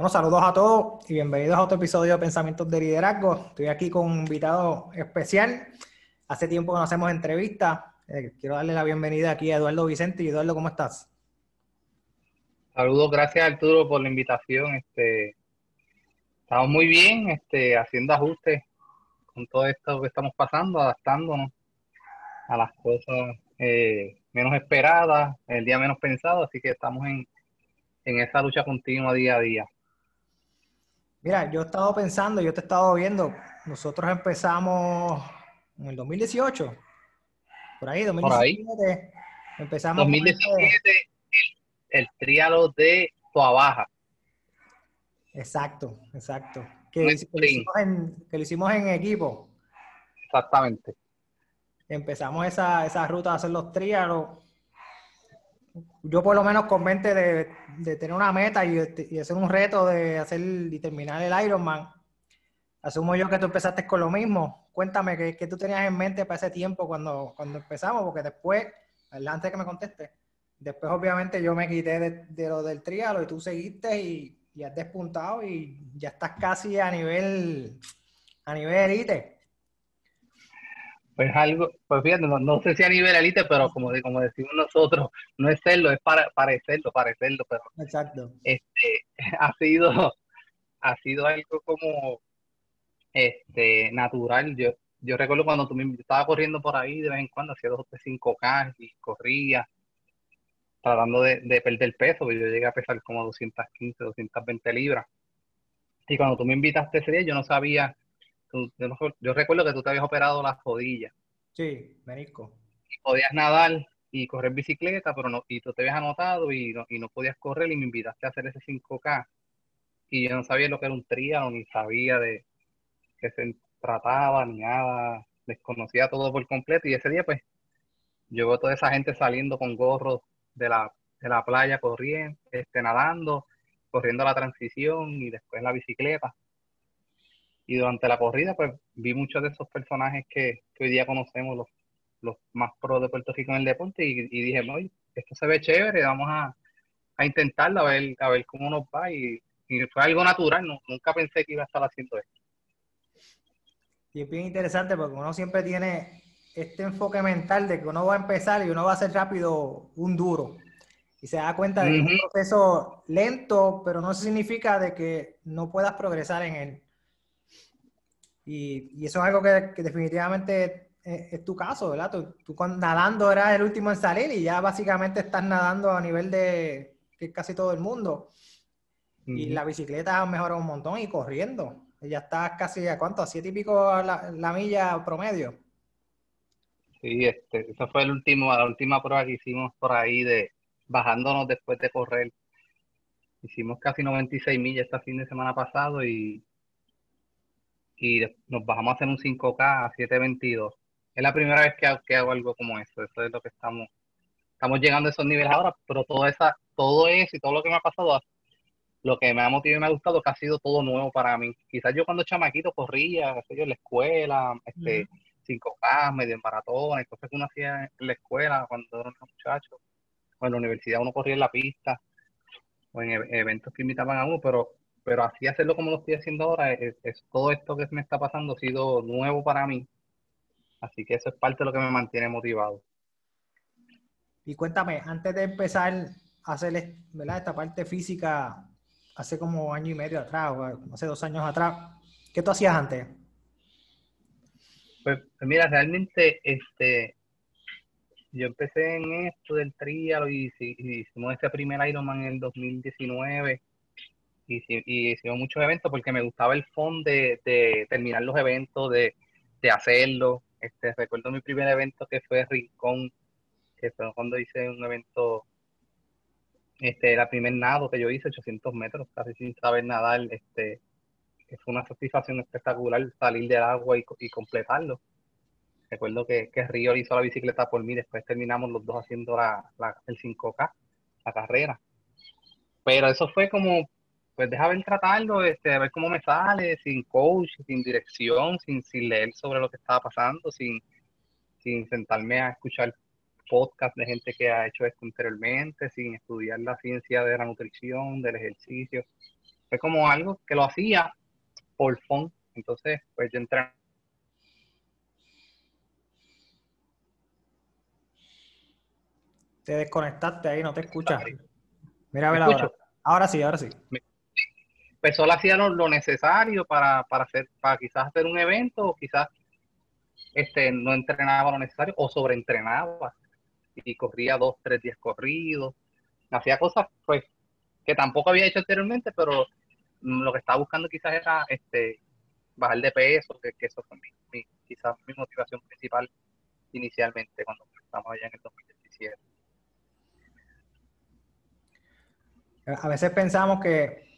Bueno, saludos a todos y bienvenidos a otro episodio de Pensamientos de Liderazgo. Estoy aquí con un invitado especial. Hace tiempo que no hacemos entrevistas. Quiero darle la bienvenida aquí a Eduardo Vicenty. Eduardo, ¿cómo estás? Saludos, gracias Arturo por la invitación. Estamos muy bien, haciendo ajustes con todo esto que estamos pasando, adaptándonos a las cosas menos esperadas, el día menos pensado, así que estamos en esa lucha continua día a día. Mira, yo he estado pensando, yo te he estado viendo. Nosotros empezamos en el 2018, por ahí, 2017. Por ahí. Empezamos 2017, el triatlón de Tuabaja. Exacto, exacto. Que lo hicimos en equipo. Exactamente. Empezamos esa ruta de hacer los triatlones. Yo por lo menos con mente de tener una meta y hacer un reto de hacer y terminar el Ironman. Asumo yo que tú empezaste con lo mismo. Cuéntame, ¿qué tú tenías en mente para ese tiempo cuando empezamos? Porque después, antes de que me contestes, después obviamente yo me quité de lo del triatlón y tú seguiste y has despuntado y ya estás casi a nivel elite. Pues fíjate, no sé si a nivel elite, pero como decimos nosotros, no es serlo, es parecerlo, pero exacto. Ha sido algo como natural. Yo recuerdo cuando yo estaba corriendo por ahí de vez en cuando, hacía 2 o 3 5K y corría tratando de perder peso, porque yo llegué a pesar como 215, 220 libras. Y cuando tú me invitaste ese día, yo no sabía. Yo recuerdo que tú te habías operado las rodillas. Sí, menisco. Y podías nadar y correr bicicleta, pero no, y tú te habías anotado y no podías correr, y me invitaste a hacer ese 5K. Y yo no sabía lo que era un triatlón, ni sabía de qué se trataba, ni nada. Desconocía todo por completo. Y ese día, pues, yo veo toda esa gente saliendo con gorros de la playa, corriendo, nadando, corriendo la transición y después la bicicleta. Y durante la corrida, pues, vi muchos de esos personajes que hoy día conocemos, los más pros de Puerto Rico en el deporte, y dije, oye, esto se ve chévere, vamos a intentarlo, a ver cómo nos va, y fue algo natural, nunca pensé que iba a estar haciendo esto. Y es bien interesante, porque uno siempre tiene este enfoque mental de que uno va a empezar y uno va a hacer rápido un duro. Y se da cuenta de que es un proceso lento, pero no significa de que no puedas progresar en él. Y eso es algo que definitivamente es tu caso, ¿verdad? Tú nadando eras el último en salir y ya básicamente estás nadando a nivel de casi todo el mundo. Y la bicicleta ha mejorado un montón y corriendo. Ya estás casi a ¿cuánto? A 7 y pico la milla promedio. Sí, esa fue la última prueba que hicimos por ahí, bajándonos después de correr. Hicimos casi 96 millas este fin de semana pasado y nos bajamos a hacer un 5K a 7.22. Es la primera vez que hago algo como eso. Eso es lo que estamos llegando a esos niveles ahora, pero todo eso y todo lo que me ha pasado, lo que me ha motivado y me ha gustado, que ha sido todo nuevo para mí. Quizás yo cuando chamaquito corría, qué sé yo, en la escuela, 5K, medio en maratón, cosas que uno hacía en la escuela cuando era un muchacho, o en la universidad uno corría en la pista, o en eventos que invitaban a uno, pero así hacerlo como lo estoy haciendo ahora, todo esto que me está pasando ha sido nuevo para mí. Así que eso es parte de lo que me mantiene motivado. Y cuéntame, antes de empezar a hacer, ¿verdad?, esta parte física, hace como 1 año y medio atrás, o hace 2 años atrás, ¿qué tú hacías antes? Pues mira, realmente yo empecé en esto del triatlón y hicimos ese primer Ironman en el 2019. Y hicimos muchos eventos porque me gustaba el fun de terminar los eventos, de hacerlo. Recuerdo mi primer evento que fue Rincón, que fue cuando hice un evento, la primer nado que yo hice, 800 metros, casi sin saber nadar. Fue una satisfacción espectacular salir del agua y completarlo. Recuerdo que Río hizo la bicicleta por mí, después terminamos los dos haciendo el 5K, la carrera. Pero eso fue como... pues deja ver tratarlo, a ver cómo me sale, sin coach, sin dirección, sin leer sobre lo que estaba pasando, sin sentarme a escuchar podcast de gente que ha hecho esto anteriormente, sin estudiar la ciencia de la nutrición, del ejercicio. fue como algo que lo hacía por fun. Entonces, pues yo entré. Te desconectaste ahí, no te escuchas. Mira, a ver ahora. Ahora sí, ahora sí. Pues solo hacía lo necesario para quizás hacer un evento, o quizás no entrenaba lo necesario, o sobreentrenaba. Y corría 2, 3 días corridos. Hacía cosas pues que tampoco había hecho anteriormente, pero lo que estaba buscando quizás era bajar de peso, que eso fue quizás mi motivación principal inicialmente cuando estamos allá en el 2017. A veces pensamos que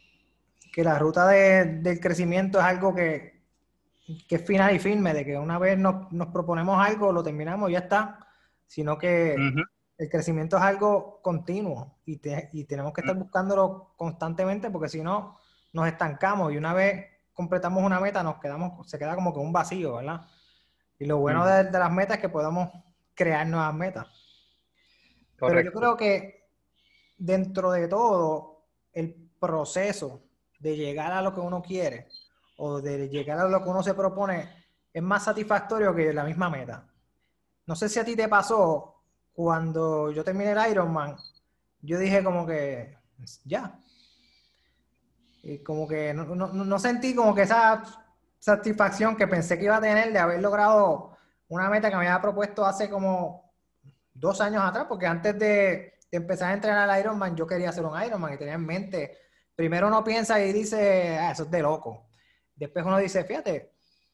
la ruta del crecimiento es algo que es final y firme, de que una vez nos proponemos algo, lo terminamos y ya está, sino que el crecimiento es algo continuo y tenemos que estar buscándolo constantemente, porque si no, nos estancamos y una vez completamos una meta, se queda como que un vacío, ¿verdad? Y lo bueno de las metas es que podamos crear nuevas metas. Correcto. Pero yo creo que dentro de todo, el proceso de llegar a lo que uno quiere o de llegar a lo que uno se propone es más satisfactorio que la misma meta. No sé si a ti te pasó, cuando yo terminé el Ironman, yo dije como que, ya. Y como que no sentí como que esa satisfacción que pensé que iba a tener de haber logrado una meta que me había propuesto hace como 2 años atrás, porque antes de empezar a entrenar al Ironman, yo quería hacer un Ironman y tenía en mente. Primero uno piensa y dice, eso es de loco. Después uno dice, fíjate,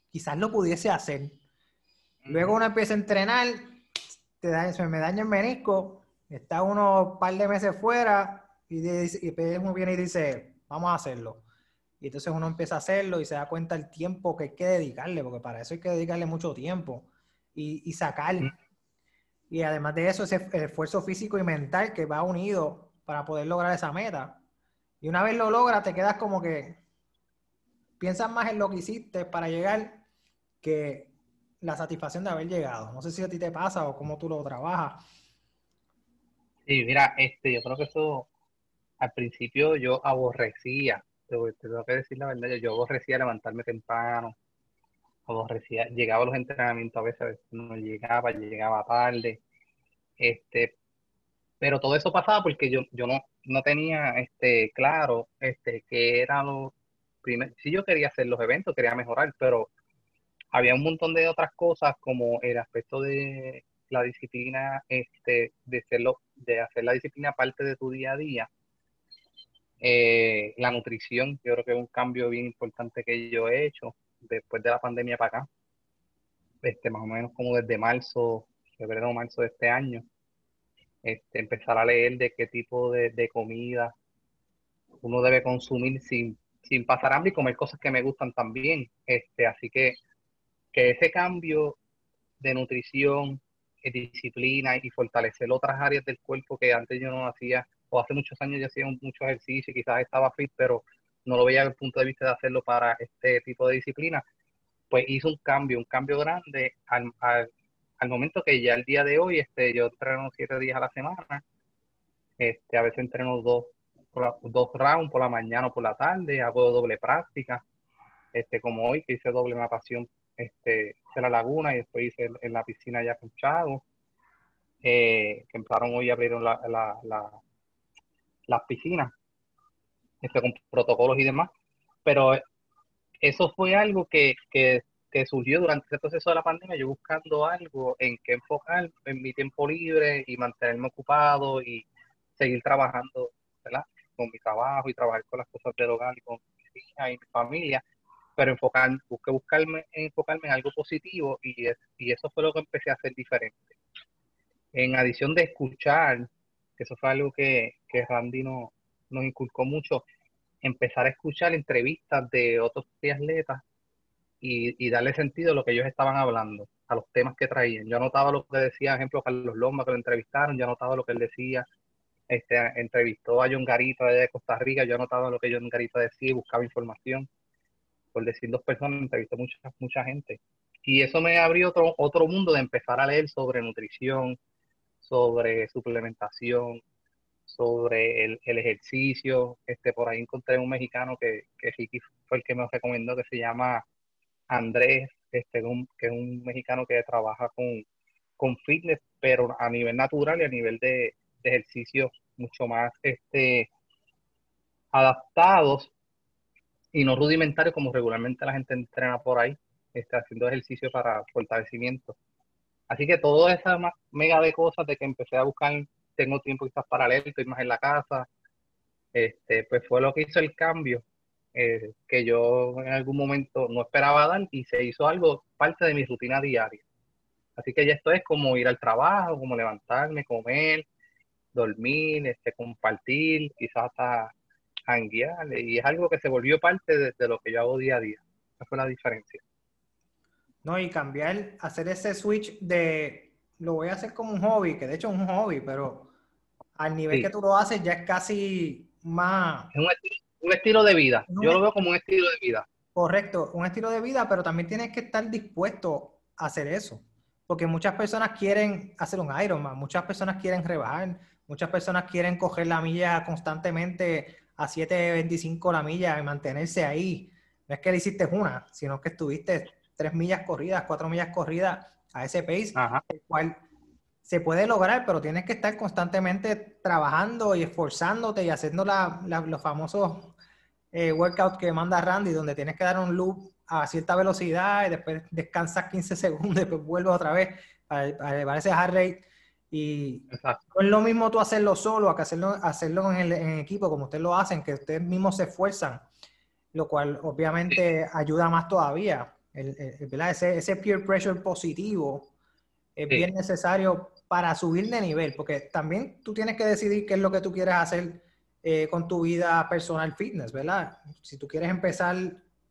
quizás lo pudiese hacer. Luego uno empieza a entrenar, se me daña el menisco, está uno un par de meses fuera y uno viene y dice, vamos a hacerlo. Y entonces uno empieza a hacerlo y se da cuenta el tiempo que hay que dedicarle, porque para eso hay que dedicarle mucho tiempo y sacarle. Y además de eso, ese esfuerzo físico y mental que va unido para poder lograr esa meta. Y una vez lo logras, te quedas como que piensas más en lo que hiciste para llegar que la satisfacción de haber llegado. No sé si a ti te pasa o cómo tú lo trabajas. Sí, mira, yo creo que eso... Al principio yo aborrecía, te tengo que decir la verdad, yo aborrecía levantarme temprano, aborrecía, llegaba a los entrenamientos, a veces no llegaba tarde, pero todo eso pasaba porque yo no tenía claro qué era lo primero. Sí, yo quería hacer los eventos, quería mejorar, pero había un montón de otras cosas como el aspecto de la disciplina, de hacer la disciplina parte de tu día a día. La nutrición, yo creo que es un cambio bien importante que yo he hecho después de la pandemia para acá, más o menos como desde febrero o marzo de este año, empezar a leer de qué tipo de comida uno debe consumir sin pasar hambre y comer cosas que me gustan también, así que ese cambio de nutrición, disciplina y fortalecer otras áreas del cuerpo que antes yo no hacía, o hace muchos años yo hacía mucho ejercicio y quizás estaba fit, pero no lo veía desde el punto de vista de hacerlo para este tipo de disciplina, pues hizo un cambio grande al momento que ya el día de hoy, yo entreno 7 días a la semana, a veces entreno 2 rounds por la mañana o por la tarde, hago doble práctica, como hoy que hice doble natación, hice la laguna y después hice en la piscina ya con Chavo, que empezaron hoy, abrieron las piscinas, con protocolos y demás, pero eso fue algo que surgió durante el proceso de la pandemia, yo buscando algo en que enfocar en mi tiempo libre y mantenerme ocupado y seguir trabajando, ¿verdad? Con mi trabajo y trabajar con las cosas del hogar y con mi hija y mi familia, pero busqué enfocarme en algo positivo y eso fue lo que empecé a hacer diferente. En adición de escuchar, eso fue algo que Randy nos inculcó mucho, empezar a escuchar entrevistas de otros triatletas y darle sentido a lo que ellos estaban hablando, a los temas que traían. Yo anotaba lo que decía, por ejemplo, Carlos Lomba, que lo entrevistaron, yo anotaba lo que él decía, entrevistó a John Garita de Costa Rica, yo anotaba lo que John Garita decía y buscaba información. Por decir 2 personas, entrevistó mucha gente. Y eso me abrió otro mundo de empezar a leer sobre nutrición, sobre suplementación, sobre el ejercicio. Por ahí encontré un mexicano que Ricky fue el que me recomendó, que se llama Andrés, que es un mexicano que trabaja con fitness, pero a nivel natural y a nivel de ejercicios mucho más adaptados y no rudimentarios como regularmente la gente entrena por ahí, haciendo ejercicio para fortalecimiento. Así que todas esas mega de cosas de que empecé a buscar, tengo tiempo quizás para leer, estoy más en la casa, pues fue lo que hizo el cambio, que yo en algún momento no esperaba dar, y se hizo algo parte de mi rutina diaria. Así que ya esto es como ir al trabajo, como levantarme, comer, dormir, compartir, quizás hasta janguear, y es algo que se volvió parte de lo que yo hago día a día. Esa fue la diferencia. No, y cambiar, hacer ese switch de lo voy a hacer como un hobby, que de hecho es un hobby, pero al nivel sí, que tú lo haces ya es casi más... Es un estilo de vida. Yo lo veo como un estilo de vida. Correcto, un estilo de vida, pero también tienes que estar dispuesto a hacer eso. Porque muchas personas quieren hacer un Ironman, muchas personas quieren rebajar, muchas personas quieren coger la milla constantemente a 7.25 la milla y mantenerse ahí. No es que le hiciste una, sino que estuviste 3 millas corridas, 4 millas corridas a ese pace, ajá, el cual se puede lograr, pero tienes que estar constantemente trabajando y esforzándote y haciendo los famosos workouts que manda Randy, donde tienes que dar un loop a cierta velocidad y después descansas 15 segundos, después vuelves otra vez para elevar ese heart rate. Y exacto, no es lo mismo tú hacerlo solo a que hacerlo en equipo, como ustedes lo hacen, que ustedes mismos se esfuerzan, lo cual obviamente sí, ayuda más todavía. Ese peer pressure positivo es sí, bien necesario para subir de nivel, porque también tú tienes que decidir qué es lo que tú quieres hacer con tu vida personal fitness, ¿verdad? Si tú quieres empezar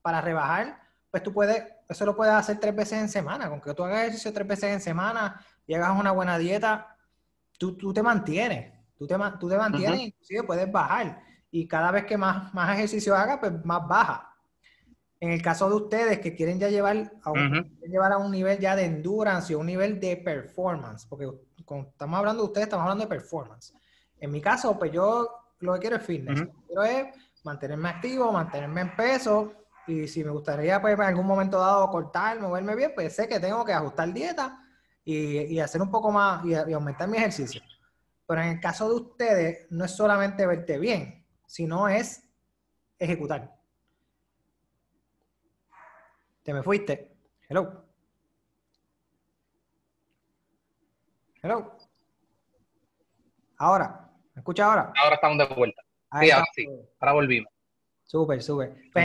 para rebajar, pues tú puedes, eso lo puedes hacer 3 veces en semana, con que tú hagas ejercicio 3 veces en semana y hagas una buena dieta, tú te mantienes, tú te mantienes, uh-huh, inclusive puedes bajar, y cada vez que más ejercicio hagas, pues más baja. En el caso de ustedes que quieren ya llevar a un, uh-huh, quieren llevar a un nivel ya de endurance y a un nivel de performance, porque cuando estamos hablando de ustedes, estamos hablando de performance. En mi caso, pues yo lo que quiero es fitness. Uh-huh. Lo que quiero es mantenerme activo, mantenerme en peso, y si me gustaría pues en algún momento dado cortar, moverme bien, pues sé que tengo que ajustar dieta y hacer un poco más y aumentar mi ejercicio. Pero en el caso de ustedes, no es solamente verte bien, sino es ejecutar. Te me fuiste. Hello. Hello. Ahora. ¿Me escucha ahora? Ahora estamos de vuelta. Ahí sí, ahora sí. Ahora volvimos. Súper, súper. Pues okay,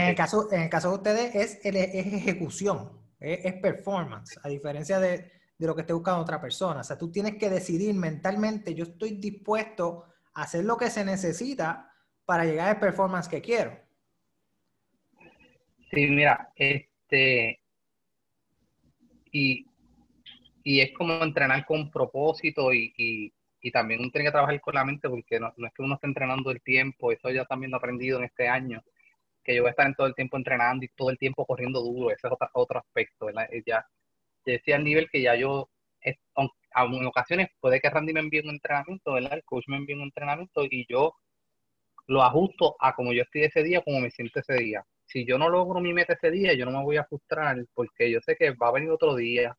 en el caso de ustedes es ejecución. Es performance. A diferencia de lo que esté buscando otra persona. O sea, tú tienes que decidir mentalmente, yo estoy dispuesto a hacer lo que se necesita para llegar al performance que quiero. Sí, mira, y es como entrenar con propósito y también uno tiene que trabajar con la mente, porque no es que uno esté entrenando el tiempo, eso ya también lo he aprendido en este año, que yo voy a estar en todo el tiempo entrenando y todo el tiempo corriendo duro, ese es otro aspecto, ¿verdad? Ya decía al nivel que ya yo, en ocasiones puede que Randy me envíe un entrenamiento, ¿verdad? El coach me envíe un entrenamiento y yo lo ajusto a como yo estoy ese día, como me siento ese día. Si yo no logro mi meta ese día, yo no me voy a frustrar porque yo sé que va a venir otro día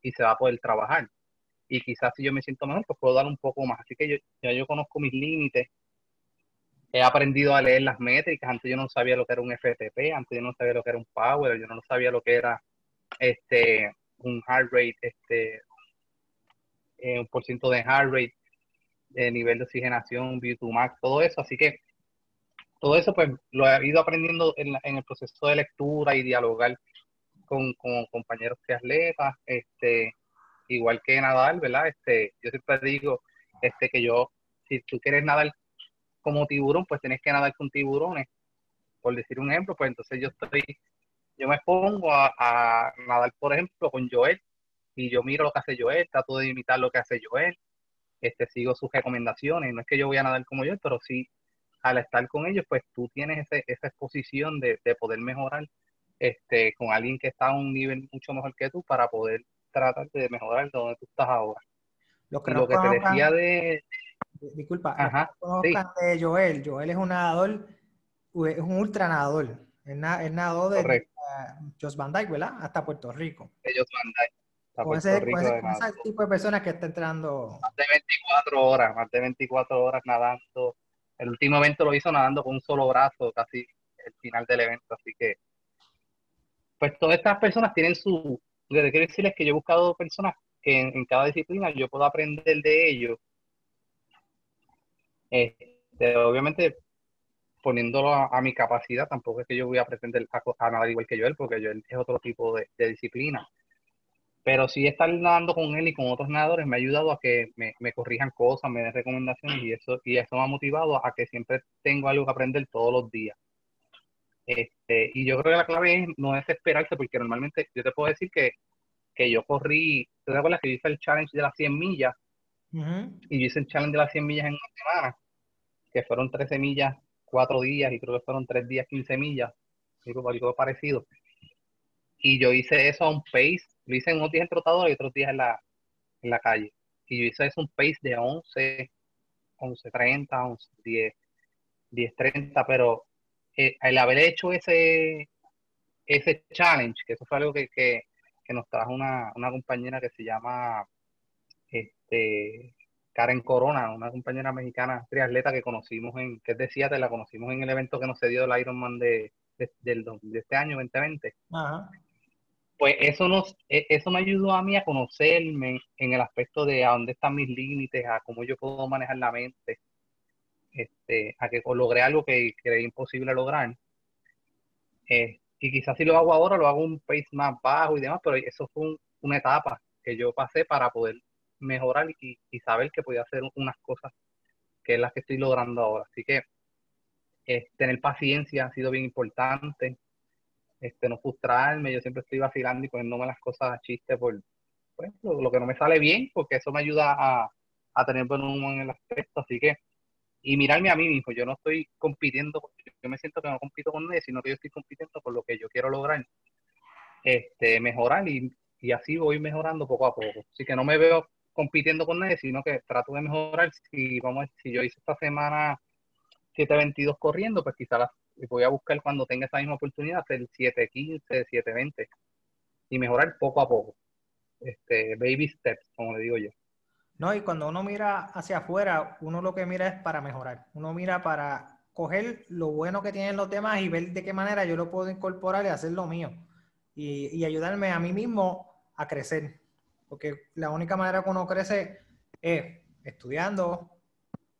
y se va a poder trabajar. Y quizás si yo me siento mejor, pues puedo dar un poco más. Así que yo conozco mis límites. He aprendido a leer las métricas. Antes yo no sabía lo que era un FTP, antes yo no sabía lo que era un Power, yo no sabía lo que era un heart rate, un % de heart rate, nivel de oxigenación, VO2 max, todo eso. Así que todo eso pues lo he ido aprendiendo en el proceso de lectura y dialogar con compañeros triatletas, igual que nadar, ¿verdad? Yo siempre digo que yo, si tú quieres nadar como tiburón, pues tienes que nadar con tiburones, por decir un ejemplo, pues entonces yo me pongo a nadar, por ejemplo, con Joel, y yo miro lo que hace Joel, trato de imitar lo que hace Joel, sigo sus recomendaciones, no es que yo voy a nadar como Joel, pero sí, al estar con ellos, pues tú tienes esa exposición de poder mejorar con alguien que está a un nivel mucho mejor que tú para poder tratar de mejorar de donde tú estás ahora. Lo que te decía de disculpa, conozcan de Joel. Joel es un nadador, es un ultranadador. Él nadó de Josh Van Dyke, ¿verdad? Hasta Puerto Rico. De Josh Van Dyke. Con ese tipo de personas que está entrando. Más de 24 horas nadando. El último evento lo hizo nadando con un solo brazo, casi el final del evento. Así que, pues todas estas personas tienen su... Lo que quiero decirles es que yo he buscado personas que en cada disciplina yo puedo aprender de ellos. Obviamente, poniéndolo a mi capacidad, tampoco es que yo voy a aprender a nadar igual que Joel, porque Joel es otro tipo de disciplina. Pero sí estar nadando con él y con otros nadadores me ha ayudado a que me corrijan cosas, me den recomendaciones, y eso me ha motivado a que siempre tengo algo que aprender todos los días. Y yo creo que la clave no es esperarse, porque normalmente yo te puedo decir que yo corrí, ¿te acuerdas que yo hice el challenge de las 100 millas? Uh-huh. Y yo hice el challenge de las 100 millas en una semana, que fueron 13 millas, 4 días, y creo que fueron 3 días, 15 millas, algo parecido. Y yo hice eso a un pace, lo hice en unos días en trotador y otros días en la calle. Y yo hice eso a un pace de 11:30, 11:10, 10:30, pero el haber hecho ese challenge, que eso fue algo que nos trajo una compañera que se llama Karen Corona, una compañera mexicana triatleta que conocimos que es de Ciate, la conocimos en el evento que nos se dio el Ironman de este año 2020. Ajá. Pues eso me ayudó a mí a conocerme en el aspecto de a dónde están mis límites, a cómo yo puedo manejar la mente, a que logré algo que creí imposible lograr. Y quizás si lo hago ahora, lo hago a un pace más bajo y demás, pero eso fue una etapa que yo pasé para poder mejorar y saber que podía hacer unas cosas que es las que estoy logrando ahora. Así que tener paciencia ha sido bien importante. No frustrarme, yo siempre estoy vacilando y poniéndome las cosas a chiste por pues, lo que no me sale bien, porque eso me ayuda a tener buen humor en el aspecto, así que, y mirarme a mí mismo, yo no estoy compitiendo, yo me siento que no compito con nadie, sino que yo estoy compitiendo por lo que yo quiero lograr, mejorar, y así voy mejorando poco a poco, así que no me veo compitiendo con nadie, sino que trato de mejorar. Si yo hice esta semana 7:22 corriendo, pues quizás voy a buscar cuando tenga esa misma oportunidad hacer 7:15, 7:20 y mejorar poco a poco. Baby steps, como le digo yo. No, y cuando uno mira hacia afuera, uno lo que mira es para mejorar. Uno mira para coger lo bueno que tienen los demás y ver de qué manera yo lo puedo incorporar y hacer lo mío. Y ayudarme a mí mismo a crecer. Porque la única manera que uno crece es estudiando,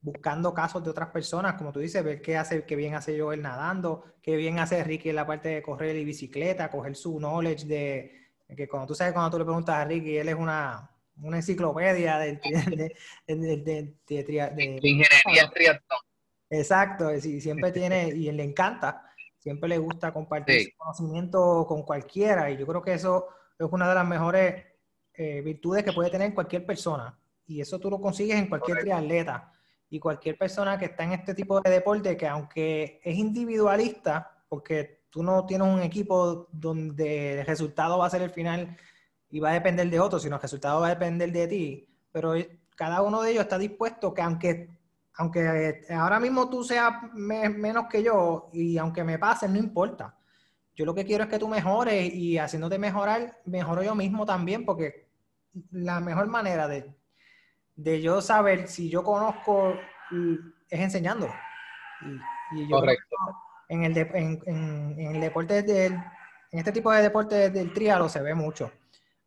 buscando casos de otras personas, como tú dices, ver qué bien hace Joel nadando, qué bien hace Ricky en la parte de correr y bicicleta, coger su knowledge de que cuando tú le preguntas a Ricky, él es una enciclopedia de ingeniería triatlón. Exacto, siempre tiene, y le encanta, siempre le gusta compartir su conocimiento con cualquiera, y yo creo que eso es una de las mejores virtudes que puede tener cualquier persona, y eso tú lo consigues en cualquier triatleta. Y cualquier persona que está en este tipo de deporte, que aunque es individualista, porque tú no tienes un equipo donde el resultado va a ser el final y va a depender de otro, sino el resultado va a depender de ti, pero cada uno de ellos está dispuesto que aunque ahora mismo tú seas menos que yo, y aunque me pases, no importa. Yo lo que quiero es que tú mejores, y haciéndote mejorar, mejoro yo mismo también, porque la mejor manera de yo saber si yo conozco es enseñando. Y yo correcto. En el deporte en este tipo de deporte del triatlón se ve mucho,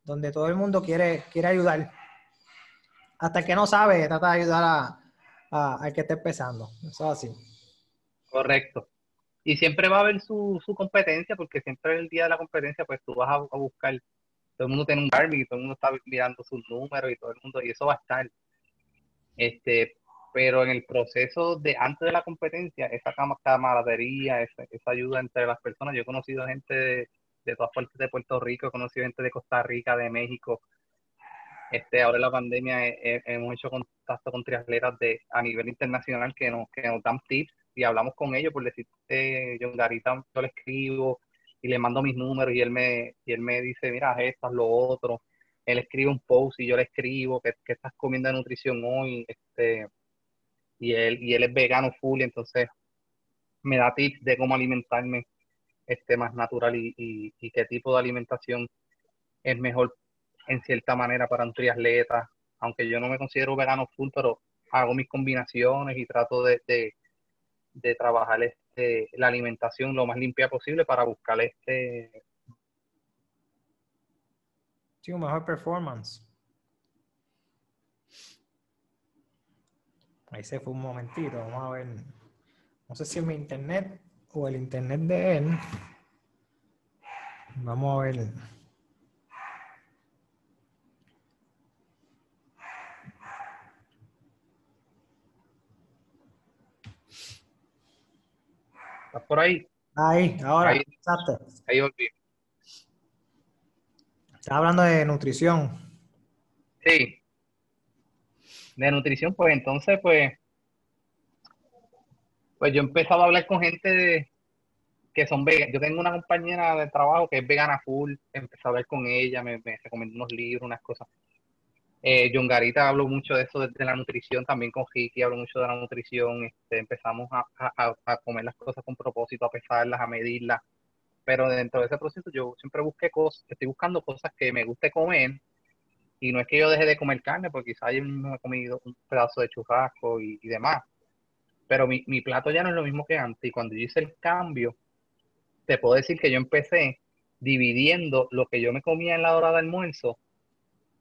donde todo el mundo quiere ayudar. Hasta el que no sabe, trata de ayudar al que está empezando. Eso es así. Correcto. Y siempre va a haber su competencia, porque siempre el día de la competencia, pues tú vas a buscar. Todo el mundo tiene un Garmin y todo el mundo está mirando sus números y todo el mundo, y eso va a estar. Pero en el proceso de antes de la competencia, esa camaradería, esa ayuda entre las personas, yo he conocido gente de todas partes de Puerto Rico, he conocido gente de Costa Rica, de México. Ahora en la pandemia hemos hecho contacto con triatletas a nivel internacional que nos dan tips y hablamos con ellos, por decirte, John Garita, yo le escribo y le mando mis números y él me dice, mira, esto, haz lo otro. Él escribe un post y yo le escribo, ¿qué estás comiendo de nutrición hoy? y él es vegano full, entonces me da tips de cómo alimentarme más natural y qué tipo de alimentación es mejor en cierta manera para un triatleta, aunque yo no me considero vegano full, pero hago mis combinaciones y trato de trabajar la alimentación lo más limpia posible para buscar sí, un mejor performance. Ahí se fue un momentito, vamos a ver. No sé si es mi internet o el internet de él. Vamos a ver. ¿Estás por ahí? Ahí, ahora. Ahí, exacto. Ahí volví. Estás hablando de nutrición. Sí. De nutrición, pues entonces, pues yo empezaba a hablar con gente que son veganas. Yo tengo una compañera de trabajo que es vegana full, empecé a hablar con ella, me recomendó unos libros, unas cosas. John Garita habló mucho de eso, de la nutrición, también con Jiki habló mucho de la nutrición. Empezamos a comer las cosas con propósito, a pesarlas, a medirlas. Pero dentro de ese proceso yo siempre busqué cosas, estoy buscando cosas que me guste comer. Y no es que yo deje de comer carne, porque quizás yo mismo he comido un pedazo de churrasco y demás. Pero mi plato ya no es lo mismo que antes. Y cuando yo hice el cambio, te puedo decir que yo empecé dividiendo lo que yo me comía en la hora de almuerzo,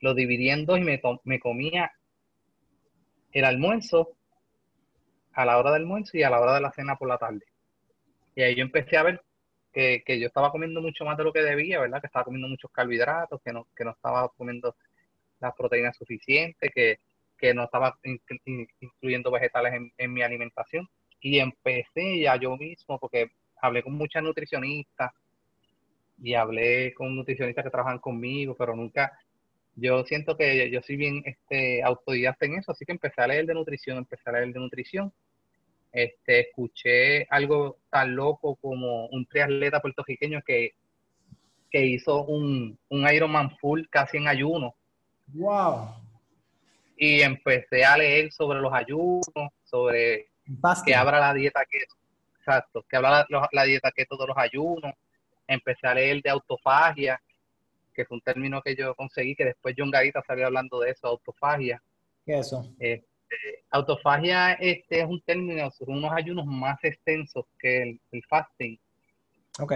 lo dividiendo y me comía el almuerzo a la hora del almuerzo y a la hora de la cena por la tarde. Y ahí yo empecé a ver que yo estaba comiendo mucho más de lo que debía, ¿verdad? Que estaba comiendo muchos carbohidratos, que no estaba comiendo las proteínas suficientes, que no estaba incluyendo vegetales en mi alimentación. Y empecé ya yo mismo, porque hablé con muchas nutricionistas y hablé con nutricionistas que trabajan conmigo, pero nunca, yo siento que yo soy bien autodidacta en eso, así que empecé a leer de nutrición. Escuché algo tan loco como un triatleta puertorriqueño que hizo un Ironman full casi en ayuno. Wow. Y empecé a leer sobre los ayunos, sobre Bastia, que habla la dieta keto. Exacto, que habla la dieta keto de los ayunos. Empecé a leer de autofagia, que fue un término que yo conseguí, que después John Garita salió hablando de eso, autofagia. ¿Qué es eso? Autofagia es un término sobre unos ayunos más extensos que el fasting. Ok.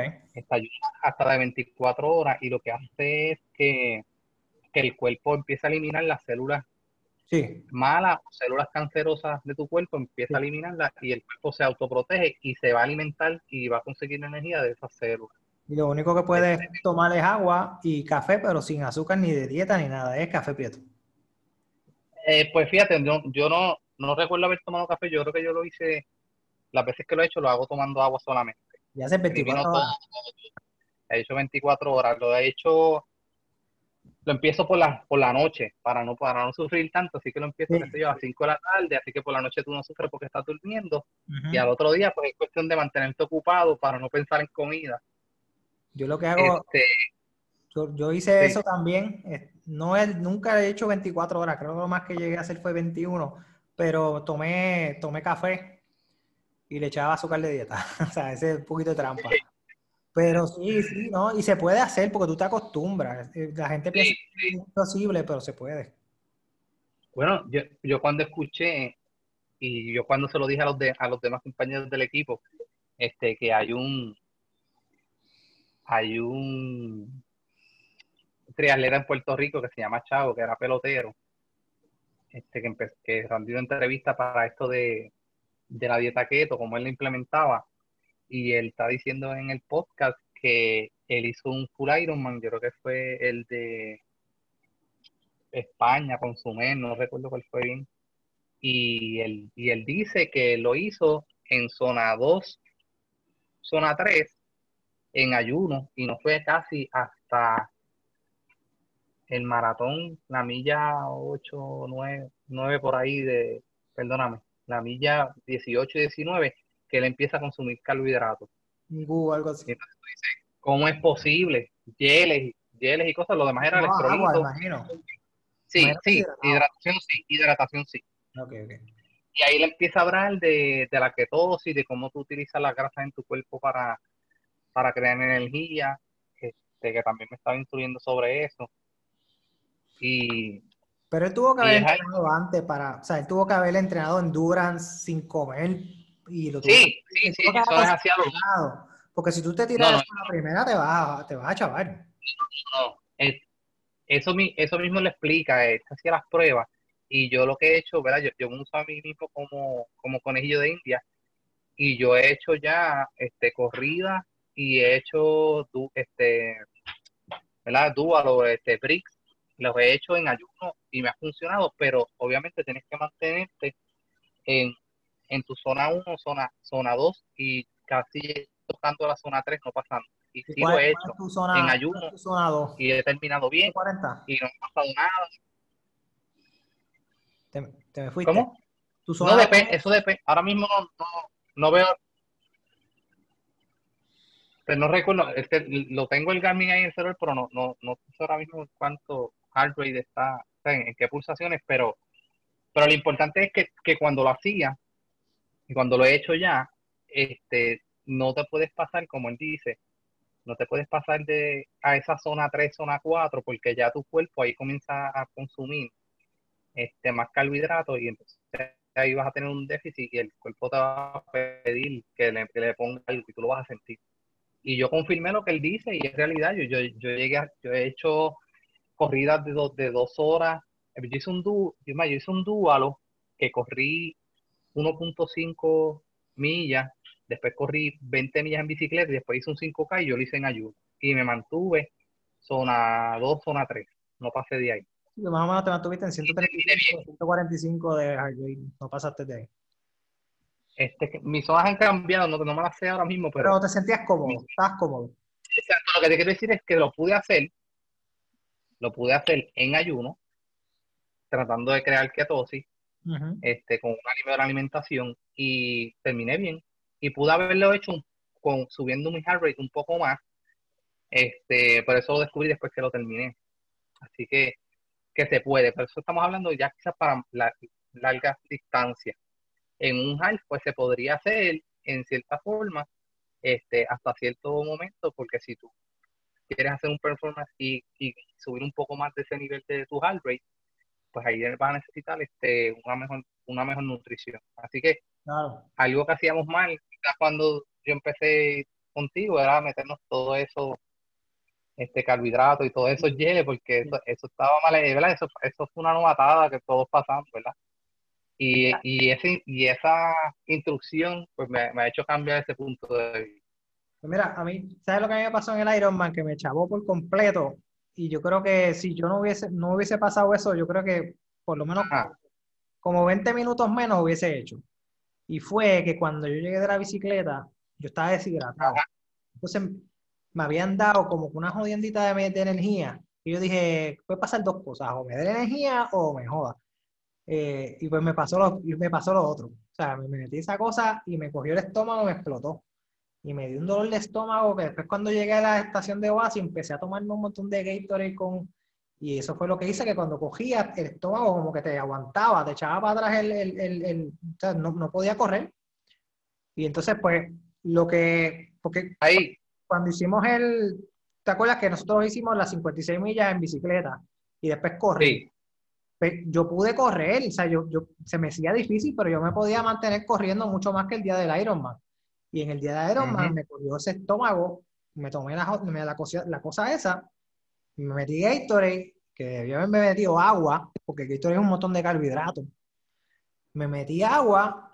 Hasta de 24 horas, y lo que hace es que el cuerpo empieza a eliminar las células malas o células cancerosas de tu cuerpo, empieza a eliminarlas y el cuerpo se autoprotege y se va a alimentar y va a conseguir energía de esas células. Y lo único que puedes tomar es agua y café, pero sin azúcar ni de dieta ni nada, es café prieto. Pues fíjate, yo no recuerdo haber tomado café, yo creo que yo lo hice, las veces que lo he hecho lo hago tomando agua solamente. Ya hace 24 horas. He hecho 24 horas, lo he hecho... Lo empiezo por la noche, para no sufrir tanto, así que lo empiezo a las 5 de la tarde, así que por la noche tú no sufres porque estás durmiendo, y al otro día pues es cuestión de mantenerte ocupado para no pensar en comida. Yo lo que hago, yo hice eso también, nunca he hecho 24 horas, creo que lo más que llegué a hacer fue 21, pero tomé café y le echaba azúcar de dieta, o sea, ese es un poquito de trampa. Pero sí, ¿no? Y se puede hacer porque tú te acostumbras. La gente piensa que es imposible, pero se puede. Bueno, yo cuando escuché, y yo cuando se lo dije a los demás compañeros del equipo, que hay un triatleta en Puerto Rico que se llama Chavo, que era pelotero, que rindió entrevista para esto de la dieta keto, cómo él la implementaba. Y él está diciendo en el podcast que él hizo un full Ironman, yo creo que fue el de España, Consumé, no recuerdo cuál fue bien. Y él dice que lo hizo en zona 2, zona 3, en ayuno, y no fue casi hasta el maratón, la milla 8, 9 por ahí, la milla 18 y 19, que él empieza a consumir carbohidratos. Algo así. Entonces tú dices, ¿cómo es posible? Geles y cosas, lo demás era electrolitos. Agua, imagino. Sí, hidratación sí. Ok. Y ahí le empieza a hablar de la ketosis, de cómo tú utilizas la grasa en tu cuerpo para crear energía, que también me estaba instruyendo sobre eso. Y, pero él tuvo que haber entrenado antes para, o sea, él tuvo que haber entrenado endurance sin comer y lo tuvo sí, eso es así a lo... Porque si tú te tiras la primera, te vas a chavar. Eso mismo le explica, él hacía las pruebas. Y yo lo que he hecho, ¿verdad? Yo me uso a mí mismo como conejillo de India. Y yo he hecho ya corrida y he hecho, ¿verdad? Dual, bricks. Los he hecho en ayuno y me ha funcionado, pero obviamente tienes que mantenerte en tu zona 1, zona 2 y casi tocando la zona 3, no pasando. Y sí lo he hecho en ayuno y he terminado bien y no ha pasado nada. ¿Te me fuiste? ¿Cómo? No depende, eso depende. Ahora mismo no veo. Pero no recuerdo. Lo tengo el Garmin ahí en el celular, pero no sé ahora mismo cuánto heart rate está, o sea, en qué pulsaciones, pero lo importante es que cuando lo hacía, y cuando lo he hecho ya, no te puedes pasar, como él dice, no te puedes pasar a esa zona 3, zona 4, porque ya tu cuerpo ahí comienza a consumir más carbohidratos y entonces ahí vas a tener un déficit y el cuerpo te va a pedir que le ponga algo y tú lo vas a sentir. Y yo confirmé lo que él dice y en realidad yo he hecho corridas de 2 horas. Yo hice un dualo que corrí 1.5 millas, después corrí 20 millas en bicicleta y después hice un 5K y yo lo hice en ayuno. Y me mantuve zona 2, zona 3, no pasé de ahí. Más o menos te mantuviste en 135, 145 de Hardware, no pasaste de ahí. Mis zonas han cambiado, no me las sé ahora mismo, pero... Pero te sentías cómodo, estabas cómodo. Exacto, lo que te quiero decir es que lo pude hacer en ayuno, tratando de crear ketosis, con una alimentación, y terminé bien. Y pude haberlo hecho subiendo mi heart rate un poco más, por eso lo descubrí después que lo terminé. Así que se puede, pero eso estamos hablando ya quizás para largas distancias. En un half, pues se podría hacer en cierta forma hasta cierto momento, porque si tú quieres hacer un performance y subir un poco más de ese nivel de tu heart rate, pues ahí vas a necesitar una mejor nutrición. Así que algo que hacíamos mal, quizás cuando yo empecé contigo, era meternos todo eso, carbohidratos y todo eso hielo, porque eso estaba mal, ¿verdad? Eso fue una novatada que todos pasamos, ¿verdad? Y esa instrucción pues me ha hecho cambiar ese punto de vista. Pues mira, a mí, ¿sabes lo que a mí me pasó en el Ironman? Que me chavó por completo, y yo creo que si yo no hubiese pasado eso, yo creo que por lo menos como 20 minutos menos hubiese hecho. Y fue que cuando yo llegué de la bicicleta, yo estaba deshidratado. Ajá. Entonces me habían dado como una jodiendita de energía. Y yo dije, puede pasar dos cosas, o me dé energía o me joda. Y pues me pasó lo otro. O sea, me metí esa cosa y me cogió el estómago, me explotó. Y me dio un dolor de estómago que después cuando llegué a la estación de Oasis empecé a tomarme un montón de Gatorade y eso fue lo que hice, que cuando cogía el estómago como que te aguantaba, te echaba para atrás o sea, no podía correr. Y entonces pues porque ahí... Cuando hicimos ¿te acuerdas que nosotros hicimos las 56 millas en bicicleta? Y después corrí. Sí. Yo pude correr, o sea, se me hacía difícil, pero yo me podía mantener corriendo mucho más que el día del Ironman. Y en el día del Ironman me cogió ese estómago, me tomé la cosa esa, me metí Gatorade, que debía haberme metido agua, porque Gatorade es un montón de carbohidratos. Me metí agua...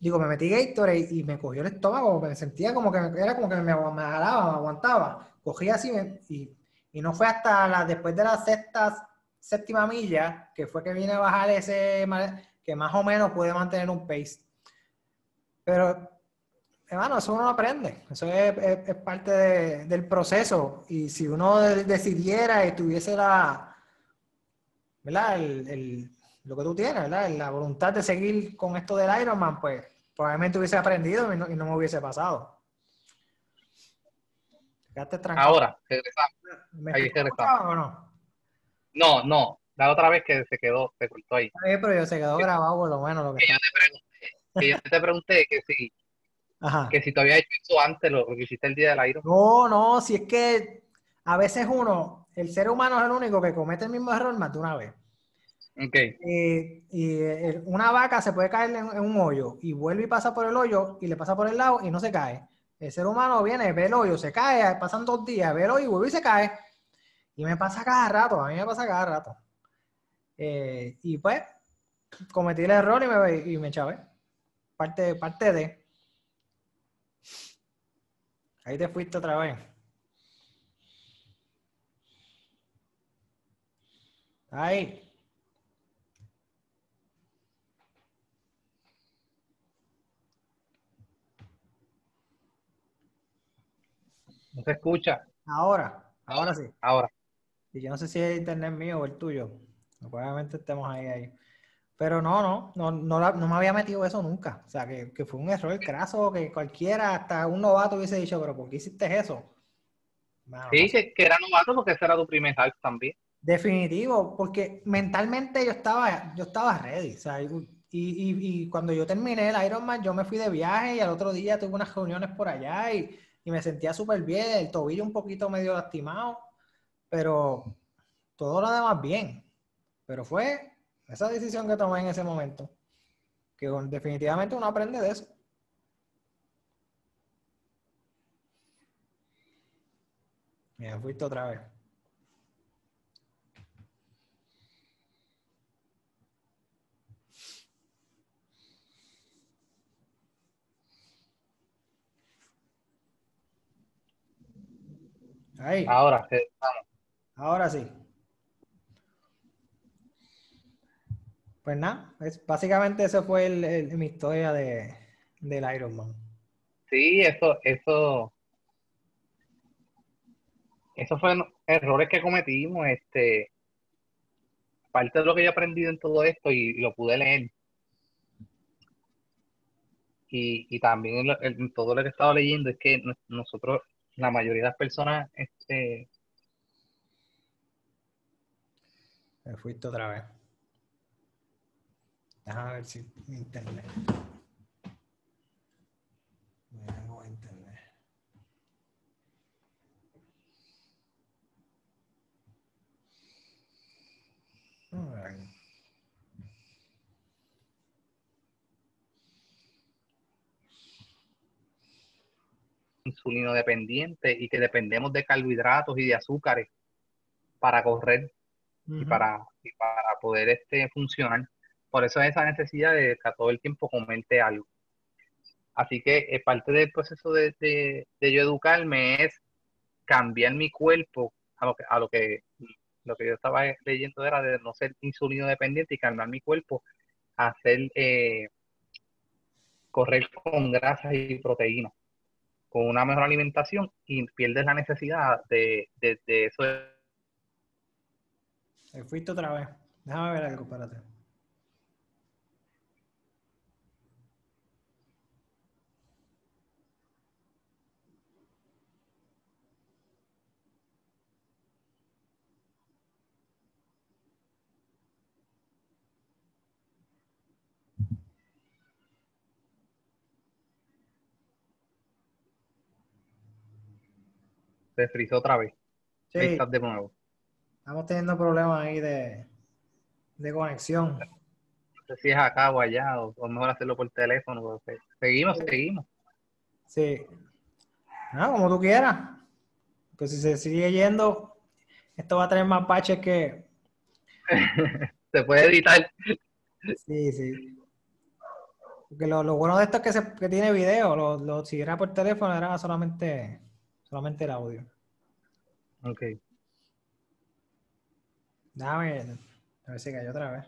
Digo, me metí Gatorade y me cogió el estómago, me sentía como que me agarraba, me aguantaba. Cogí así y no fue hasta después de la séptima milla que fue que vine a bajar que más o menos pude mantener un pace. Pero, hermano, eso uno aprende. Eso es parte del proceso. Y si uno decidiera y tuviese ¿verdad? Lo que tú tienes, ¿verdad? La voluntad de seguir con esto del Ironman, pues probablemente hubiese aprendido y no me hubiese pasado. Quedaste tranquilo. Ahora, regresamos. ¿Me escuchaba o no? No, la otra vez que se quedó, se cortó ahí. Sí, pero yo se quedó grabado por lo menos. Lo que yo te pregunté que si, ajá, que si te había hecho eso antes, lo que hiciste el día del Iron. No, no, si es que a veces uno, el ser humano es el único que comete el mismo error más de una vez. Okay. Y una vaca se puede caer en un hoyo y vuelve y pasa por el hoyo y le pasa por el lado y no se cae. El ser humano viene, ve el hoyo, se cae, pasan 2 días, ve el hoyo y vuelve y se cae. Y me pasa cada rato, a mí me pasa cada rato. Y pues, cometí el error y me chavé. Parte de... Ahí te fuiste otra vez. Ahí. No se escucha. Ahora sí. Ahora. Y yo no sé si es el internet mío o el tuyo. Probablemente estemos ahí. Pero no me había metido eso nunca. O sea, que fue un error craso, que cualquiera, hasta un novato hubiese dicho, pero ¿por qué hiciste eso? Bueno, sí, no sé. Que era novato porque ese era tu primer salto también. Definitivo, porque mentalmente yo estaba ready. O sea, y cuando yo terminé el Ironman, yo me fui de viaje y al otro día tuve unas reuniones por allá y me sentía súper bien, el tobillo un poquito medio lastimado, pero todo lo demás bien. Pero fue esa decisión que tomé en ese momento, que definitivamente uno aprende de eso. Mira, fuiste otra vez. Ahí. Ahora sí. Pues nada, básicamente eso fue mi historia del Ironman. Sí, eso fueron errores que cometimos. Parte de lo que yo he aprendido en todo esto y lo pude leer. Y también en todo lo que he estado leyendo es que nosotros, la mayoría de las personas, Me fuiste otra vez. Déjame ver si mi internet. Me tengo internet. All right. Insulino dependiente y que dependemos de carbohidratos y de azúcares para correr, uh-huh, y para poder funcionar. Por eso es esa necesidad de que a todo el tiempo comente algo. Así que parte del proceso de yo educarme es cambiar mi cuerpo a lo que yo estaba leyendo, era de no ser insulino dependiente y cambiar mi cuerpo a hacer correr con grasas y proteínas, con una mejor alimentación, y pierdes la necesidad de eso. Te fuiste otra vez. Déjame ver algo, espérate. Se frizó otra vez. Sí. Ahí estás de nuevo. Estamos teniendo problemas ahí de conexión. No sé si es acá o allá, o mejor hacerlo por teléfono. Seguimos. Sí. Ah, como tú quieras. Pues si se sigue yendo, esto va a traer más paches que... Se puede editar. Sí, sí. Porque lo bueno de esto es que tiene video. Si era por teléfono, era solamente el audio. Ok. Dame, a ver si cayó otra vez.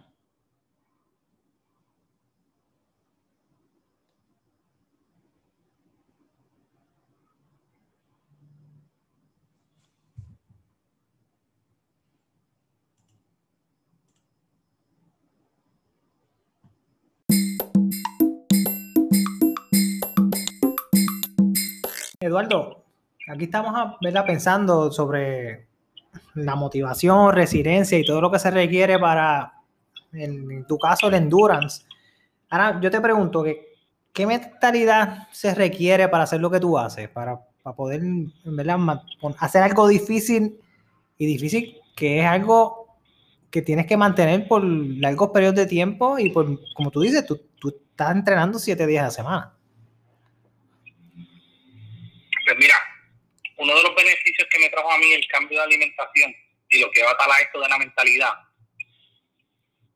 Eduardo, aquí estamos, ¿verdad?, pensando sobre la motivación, resiliencia y todo lo que se requiere para, en tu caso, el endurance. Ahora, yo te pregunto, ¿qué mentalidad se requiere para hacer lo que tú haces? Para poder, en verdad, hacer algo difícil, y difícil que es algo que tienes que mantener por largos periodos de tiempo y, por, como tú dices, tú estás entrenando 7 días a la semana. Pues mira, uno de los beneficios que me trajo a mí el cambio de alimentación y lo que va a talar esto de la mentalidad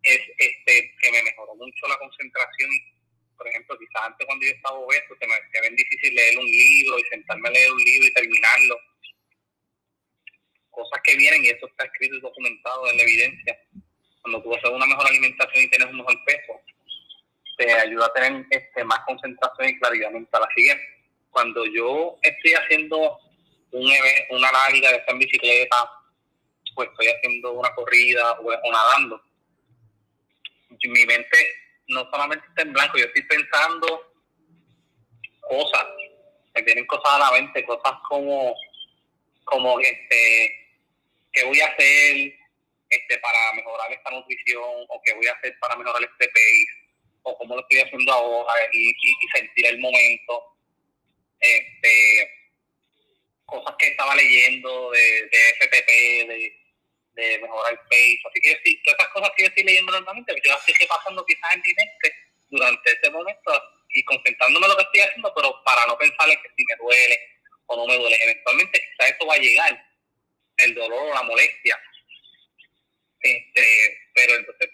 es que me mejoró mucho la concentración. Por ejemplo, quizás antes cuando yo estaba obeso se me hacía bien difícil leer un libro y sentarme a leer un libro y terminarlo. Cosas que vienen, y eso está escrito y documentado en la evidencia. Cuando tú haces una mejor alimentación y tienes un mejor peso, te ayuda a tener más concentración y claridad mental. Así que cuando yo estoy haciendo una larga de estar en bicicleta, pues estoy haciendo una corrida o nadando, mi mente no solamente está en blanco, yo estoy pensando cosas, me vienen cosas a la mente, cosas como qué voy a hacer para mejorar esta nutrición, o qué voy a hacer para mejorar este pace, o cómo lo estoy haciendo ahora, y sentir el momento. Cosas que estaba leyendo de FTP, de mejorar el pace. Así que sí, todas esas cosas que yo estoy leyendo normalmente, yo las estoy pasando quizás en mi mente durante ese momento y concentrándome en lo que estoy haciendo, pero para no pensar en que si me duele o no me duele. Eventualmente quizás eso va a llegar, el dolor o la molestia. Pero entonces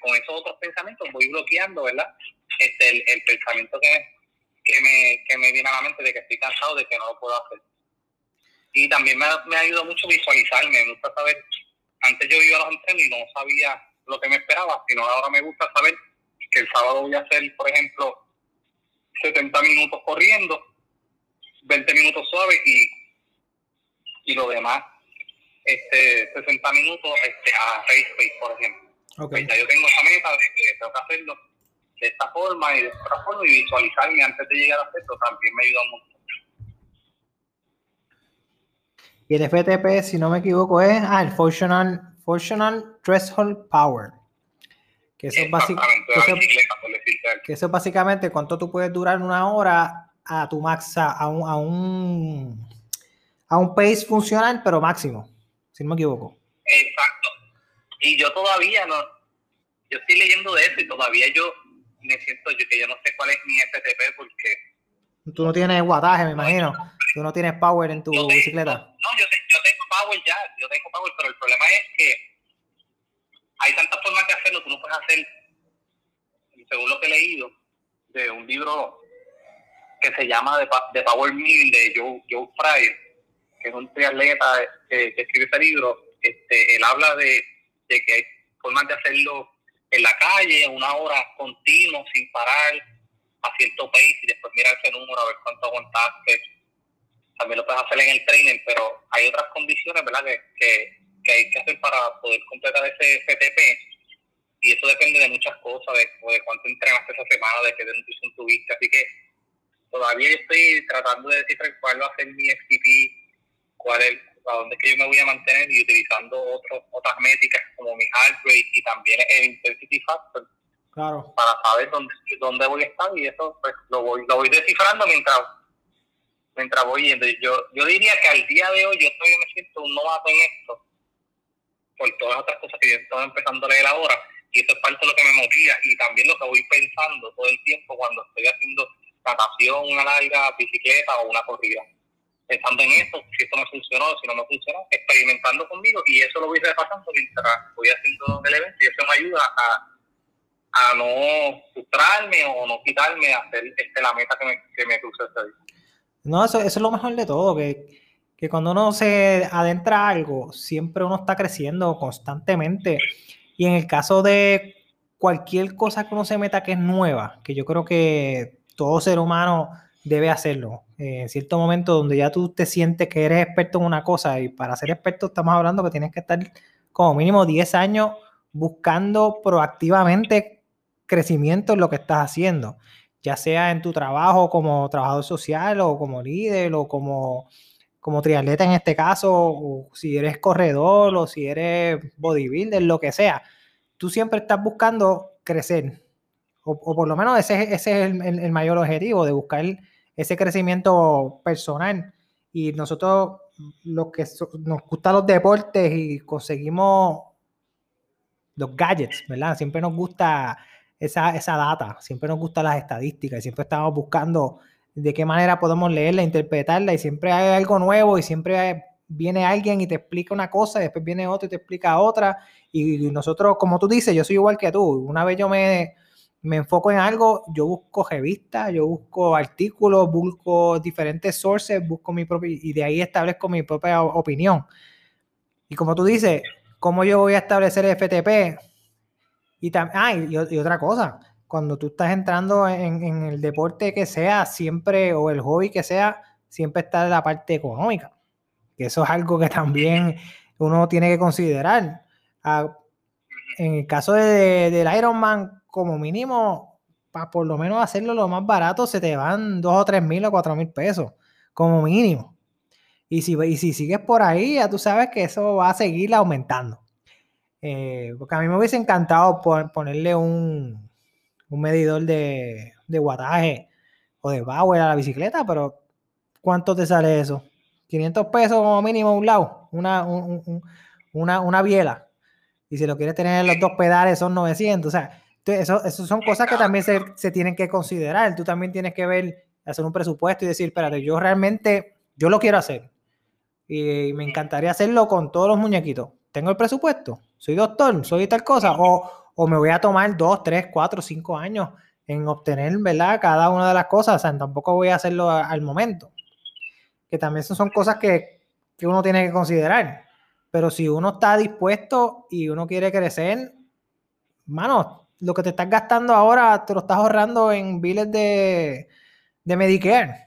con esos otros pensamientos voy bloqueando, ¿verdad? El pensamiento que me viene a la mente de que estoy cansado, de que no lo puedo hacer. Y también me ha ayudado mucho visualizarme. Me gusta saber, antes yo iba a los entrenos y no sabía lo que me esperaba, sino ahora me gusta saber que el sábado voy a hacer, por ejemplo, 70 minutos corriendo, 20 minutos suaves y lo demás, 60 minutos a race pace, por ejemplo. Okay. Pues ya yo tengo esa meta de que tengo que hacerlo de esta forma y de otra forma, y visualizarme antes de llegar a hacerlo también me ayuda mucho. Y el FTP, si no me equivoco, es el Functional Threshold Power. Que eso es básicamente, cuánto tú puedes durar una hora a tu max, a un pace funcional, pero máximo, si no me equivoco. Exacto. Y yo todavía no, yo estoy leyendo de eso y todavía yo me siento que yo no sé cuál es mi FTP porque... Tú no tienes wattage, me imagino. Tú no tienes power en tu bicicleta. Yo tengo power ya, pero el problema es que hay tantas formas de hacerlo. Tú no puedes hacer, según lo que he leído, de un libro que se llama The Power Meal de Joe Friel, que es un triatleta que escribe ese libro. Él habla de que hay formas de hacerlo en la calle, una hora continua, sin parar, a cierto pace, y después mirar ese número, a ver cuánto aguantaste. También lo puedes hacer en el training, pero hay otras condiciones, ¿verdad?, que hay que hacer para poder completar ese FTP, y eso depende de muchas cosas, de cuánto entrenaste esa semana, de qué nutrición tuviste. Así que todavía estoy tratando de descifrar cuál va a ser mi FTP, a dónde es que yo me voy a mantener, y utilizando otras métricas como mi heart rate y también el intensity factor. Claro. Para saber dónde voy a estar, y eso pues lo voy descifrando mientras voy yendo. Yo diría que al día de hoy yo todavía me siento un novato en esto, por todas las otras cosas que yo estoy empezando a leer ahora, y eso es parte de lo que me motiva, y también lo que voy pensando todo el tiempo cuando estoy haciendo natación, una larga, bicicleta o una corrida, pensando en esto, si esto me funcionó, si no me funcionó, experimentando conmigo, y eso lo voy repasando mientras voy haciendo el evento, y eso me ayuda a no frustrarme o no quitarme a hacer la meta que me puse este día. No, eso es lo mejor de todo, que cuando uno se adentra a algo, siempre uno está creciendo constantemente. Y en el caso de cualquier cosa que uno se meta que es nueva, que yo creo que todo ser humano debe hacerlo, en cierto momento donde ya tú te sientes que eres experto en una cosa, y para ser experto estamos hablando que tienes que estar como mínimo 10 años buscando proactivamente crecimiento en lo que estás haciendo, ya sea en tu trabajo como trabajador social, o como líder, o como como triatleta en este caso, o si eres corredor o si eres bodybuilder, lo que sea, tú siempre estás buscando crecer, o por lo menos ese es el mayor objetivo, de buscar ese crecimiento personal. Y nosotros, los que nos gustan los deportes y conseguimos los gadgets, ¿verdad? Siempre nos gusta esa data, siempre nos gustan las estadísticas, y siempre estamos buscando de qué manera podemos leerla, interpretarla, y siempre hay algo nuevo, y siempre viene alguien y te explica una cosa, y después viene otro y te explica otra, y nosotros, como tú dices, yo soy igual que tú. Una vez yo me enfoco en algo, yo busco revistas, yo busco artículos, busco diferentes sources, busco mi propio, y de ahí establezco mi propia opinión. Y como tú dices, ¿cómo yo voy a establecer el FTP? Y otra cosa, cuando tú estás entrando en el deporte que sea, siempre, o el hobby que sea, siempre está la parte económica. Que eso es algo que también uno tiene que considerar. En el caso del Ironman, como mínimo, para por lo menos hacerlo lo más barato, se te van 2 o 3 mil o 4 mil pesos, como mínimo. Y si sigues por ahí, ya tú sabes que eso va a seguir aumentando. Porque a mí me hubiese encantado ponerle un medidor de wattaje o de power a la bicicleta, pero ¿cuánto te sale eso? 500 pesos como mínimo un lado, una biela. Y si lo quieres tener en los 2 pedales son 900. O sea, eso son cosas que también se tienen que considerar. Tú también tienes que ver, hacer un presupuesto y decir, espérate, yo realmente, yo lo quiero hacer. Y me encantaría hacerlo con todos los muñequitos. ¿Tengo el presupuesto? ¿Soy doctor? ¿Soy tal cosa? O me voy a tomar 2, 3, 4, 5 años en obtener, ¿verdad?, cada una de las cosas. O sea, tampoco voy a hacerlo al momento. Que también son cosas que uno tiene que considerar. Pero si uno está dispuesto y uno quiere crecer, mano, lo que te estás gastando ahora te lo estás ahorrando en billes de Medicare,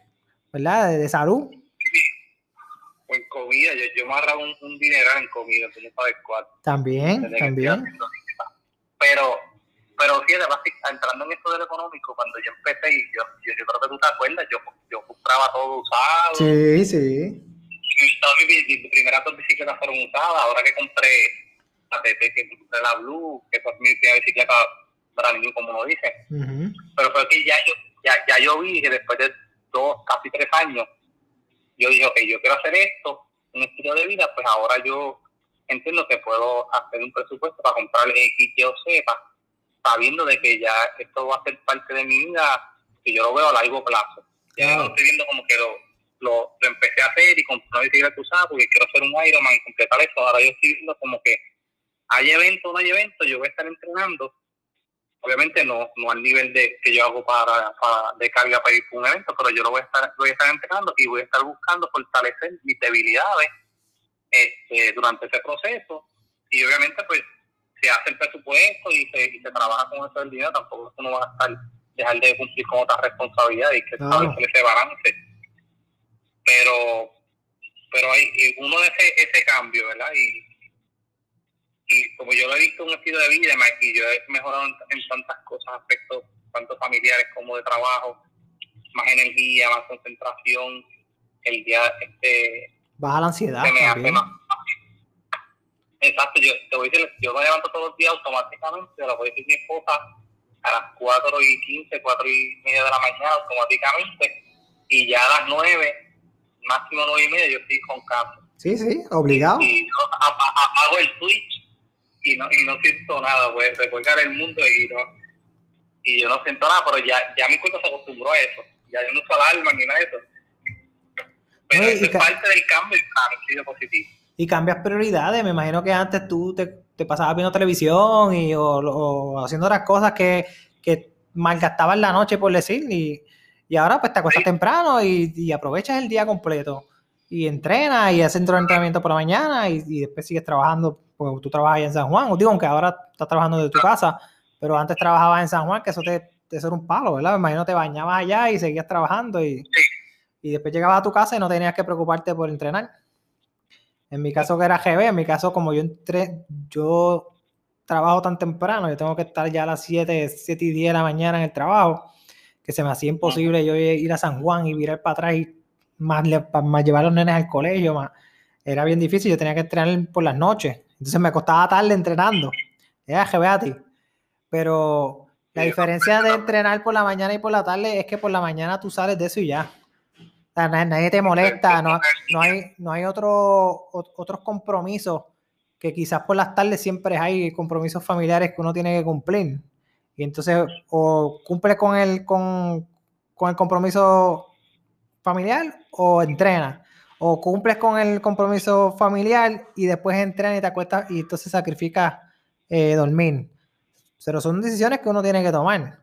¿verdad?, de salud. En comida, yo me ahorraba un dineral en comida, tú no sabes cuál. También. Pero fíjate, entrando en esto del económico, cuando yo empecé, yo creo que tú te acuerdas, yo compraba todo usado. Sí. Y todas mis primeras 2 bicicletas fueron usadas. Ahora que compré la TT, que compré la Blue, que fue mi primera bicicleta para mí, como lo dicen. Uh-huh. Pero fue que ya yo vi que después de 2, casi 3 años, yo dije, ok, yo quiero hacer esto, un estilo de vida, pues ahora yo entiendo que puedo hacer un presupuesto para comprar X, Y o Z, sabiendo de que ya esto va a ser parte de mi vida, que yo lo veo a largo plazo. Ya lo estoy viendo como que lo empecé a hacer y compré una bicicleta usada porque quiero hacer un Ironman y completar eso. Ahora yo estoy viendo como que hay evento o no hay evento, yo voy a estar entrenando. Obviamente no al nivel de que yo hago para de carga para ir por un evento, pero yo lo voy a estar entrenando y voy a estar buscando fortalecer mis debilidades durante ese proceso. Y obviamente pues se hace el presupuesto y se trabaja con eso del dinero. Tampoco uno va a dejar de cumplir con otras responsabilidades y que establecer ese balance. Pero hay uno de ese cambio, ¿verdad? Y como yo lo he visto, un estilo de vida, y yo he mejorado en tantas cosas, aspectos, tanto familiares como de trabajo, más energía, más concentración, el día baja la ansiedad. Exacto, yo me levanto todos los días automáticamente, lo voy a decir mi esposa a las 4:15, 4:30 de la mañana automáticamente, y ya a las 9, máximo 9:30, yo estoy con casa. Sí, obligado. Y yo hago el switch. Y no siento nada, pues recorrer el mundo y yo no siento nada, pero ya mi cuerpo se acostumbró a eso. Ya yo no uso alarma ni nada de eso. Pero eso es parte del cambio y ha sido positivo. Y cambias prioridades. Me imagino que antes tú te pasabas viendo televisión o haciendo otras cosas que malgastabas la noche, por decir. Y ahora pues te acuestas temprano y aprovechas el día completo. Y entrenas y haces entrenamiento por la mañana y después sigues trabajando. Porque tú trabajas allá en San Juan, aunque ahora estás trabajando desde tu casa, pero antes trabajabas en San Juan, que eso era un palo, ¿verdad? Me imagino te bañabas allá y seguías trabajando y después llegabas a tu casa y no tenías que preocuparte por entrenar. En mi caso que era GB, en mi caso como yo trabajo tan temprano, yo tengo que estar ya a las 7:10 de la mañana en el trabajo, que se me hacía imposible yo ir a San Juan y virar para atrás y más llevar a los nenes al colegio, más, era bien difícil, yo tenía que entrenar por las noches, entonces me acostaba tarde entrenando, era jebati, pero la diferencia de entrenar por la mañana y por la tarde es que por la mañana tú sales de eso y ya. O sea, nadie te molesta, no hay otros compromisos que quizás por las tardes siempre hay compromisos familiares que uno tiene que cumplir. Y entonces o cumple con el compromiso familiar o entrena. O cumples con el compromiso familiar y después entrenas y te acuestas y entonces sacrificas dormir. Pero son decisiones que uno tiene que tomar.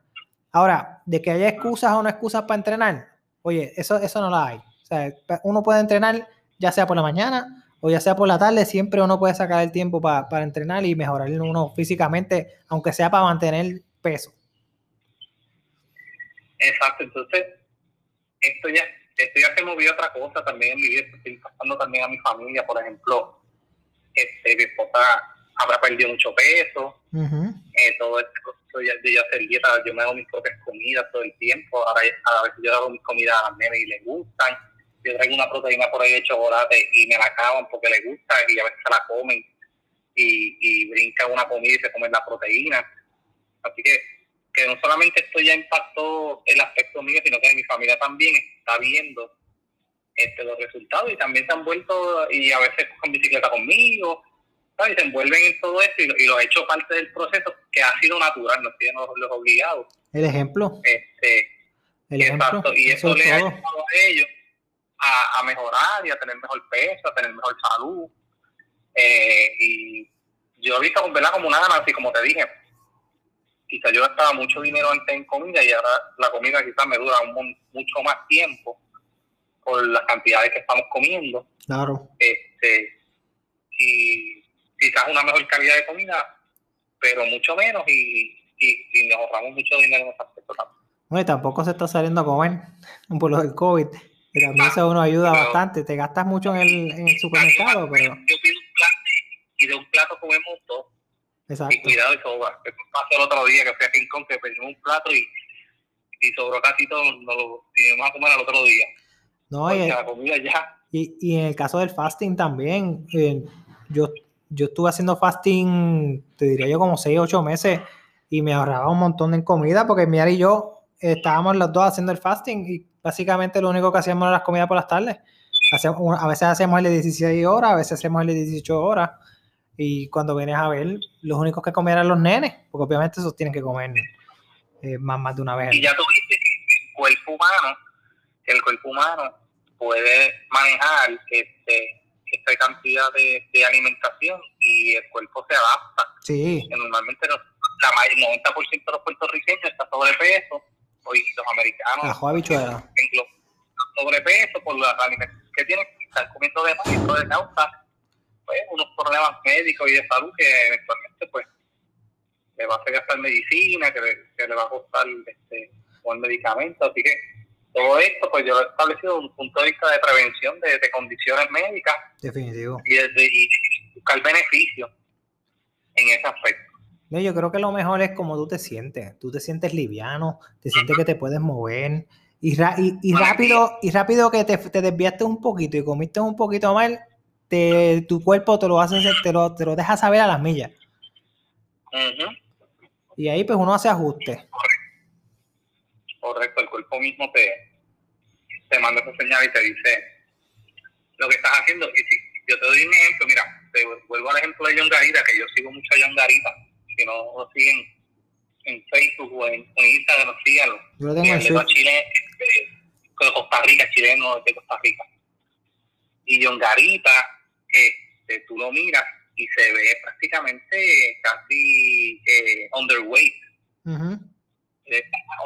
Ahora, de que haya excusas o no excusas para entrenar, oye, eso no la hay. O sea, uno puede entrenar ya sea por la mañana o ya sea por la tarde, siempre uno puede sacar el tiempo para entrenar y mejorar uno físicamente, aunque sea para mantener peso. Exacto, entonces, esto ya se movió otra cosa también en mi vida, estoy pasando también a mi familia, por ejemplo, mi esposa habrá perdido mucho peso, todo este proceso de yo hacer dieta, yo me hago mis propias comidas todo el tiempo, ahora a veces yo hago mis comidas a las nenas y les gustan, yo traigo una proteína por ahí de chocolate y me la acaban porque les gusta y a veces se la comen y brincan una comida y se comen la proteína, así que no solamente esto ya impactó el aspecto mío, sino que mi familia también está viendo los resultados y también se han vuelto y a veces cogen bicicleta conmigo, ¿sabes? Y se envuelven en todo esto y los he hecho parte del proceso que ha sido natural, no tienen los obligados. El ejemplo. Exacto, y eso le ha ayudado a ellos a mejorar y a tener mejor peso, a tener mejor salud. Y yo he visto, ¿verdad?, como una ganancia, como te dije. Quizás yo gastaba mucho dinero antes en comida y ahora la comida quizás me dura mucho más tiempo por las cantidades que estamos comiendo. Claro. Y quizás una mejor calidad de comida, pero mucho menos y nos ahorramos mucho dinero en ese aspecto también. Bueno, y tampoco se está saliendo a comer por lo del COVID. Y también eso uno ayuda bastante. Te gastas mucho en el supermercado, pero... Yo pido un plato y de un plato comemos dos. Exacto. Y cuidado, y sobra. Después pasó el otro día que fui a Rincón, que pedimos un plato y sobró casi todo, nos lo íbamos a comer al otro día. No, la comida ya. Y en el caso del fasting también, yo estuve haciendo fasting, te diría yo, como 6 o 8 meses y me ahorraba un montón de comida porque mi Ari y yo estábamos los dos haciendo el fasting y básicamente lo único que hacíamos era las comidas por las tardes. A veces hacemos el de 16 horas, a veces hacemos el de 18 horas. Y cuando vienes a ver, los únicos que comían eran los nenes, porque obviamente esos tienen que comer más de una vez. Y ya tú viste que el cuerpo humano puede manejar esta cantidad de alimentación y el cuerpo se adapta. Sí. Que normalmente el 90% de los puertorriqueños está sobrepeso, hoy los americanos sobrepeso por la alimentación que tienen, están comiendo de más, entonces causa unos problemas médicos y de salud que eventualmente pues le va a hacer gastar medicina, que le va a costar con medicamentos, así que todo esto pues yo he establecido un punto de vista de prevención de condiciones médicas. Definitivo. Y buscar beneficios en ese aspecto. Yo creo que lo mejor es como tú te sientes liviano, te sientes que te puedes mover y rápido que te desviaste un poquito y comiste un poquito mal, tu cuerpo te lo deja saber a las millas. Uh-huh. Y ahí pues uno hace ajustes. Correcto, el cuerpo mismo te manda esa señal y te dice lo que estás haciendo. Y si yo te doy un ejemplo, mira, te vuelvo al ejemplo de John Garita, que yo sigo mucho a John Garita. Si no lo siguen en Facebook o en Instagram, síganlo. Yo lo tengo en Chile, de Costa Rica, chileno de Costa Rica. Y John Garita, tú lo miras y se ve prácticamente casi underweight. Uh-huh.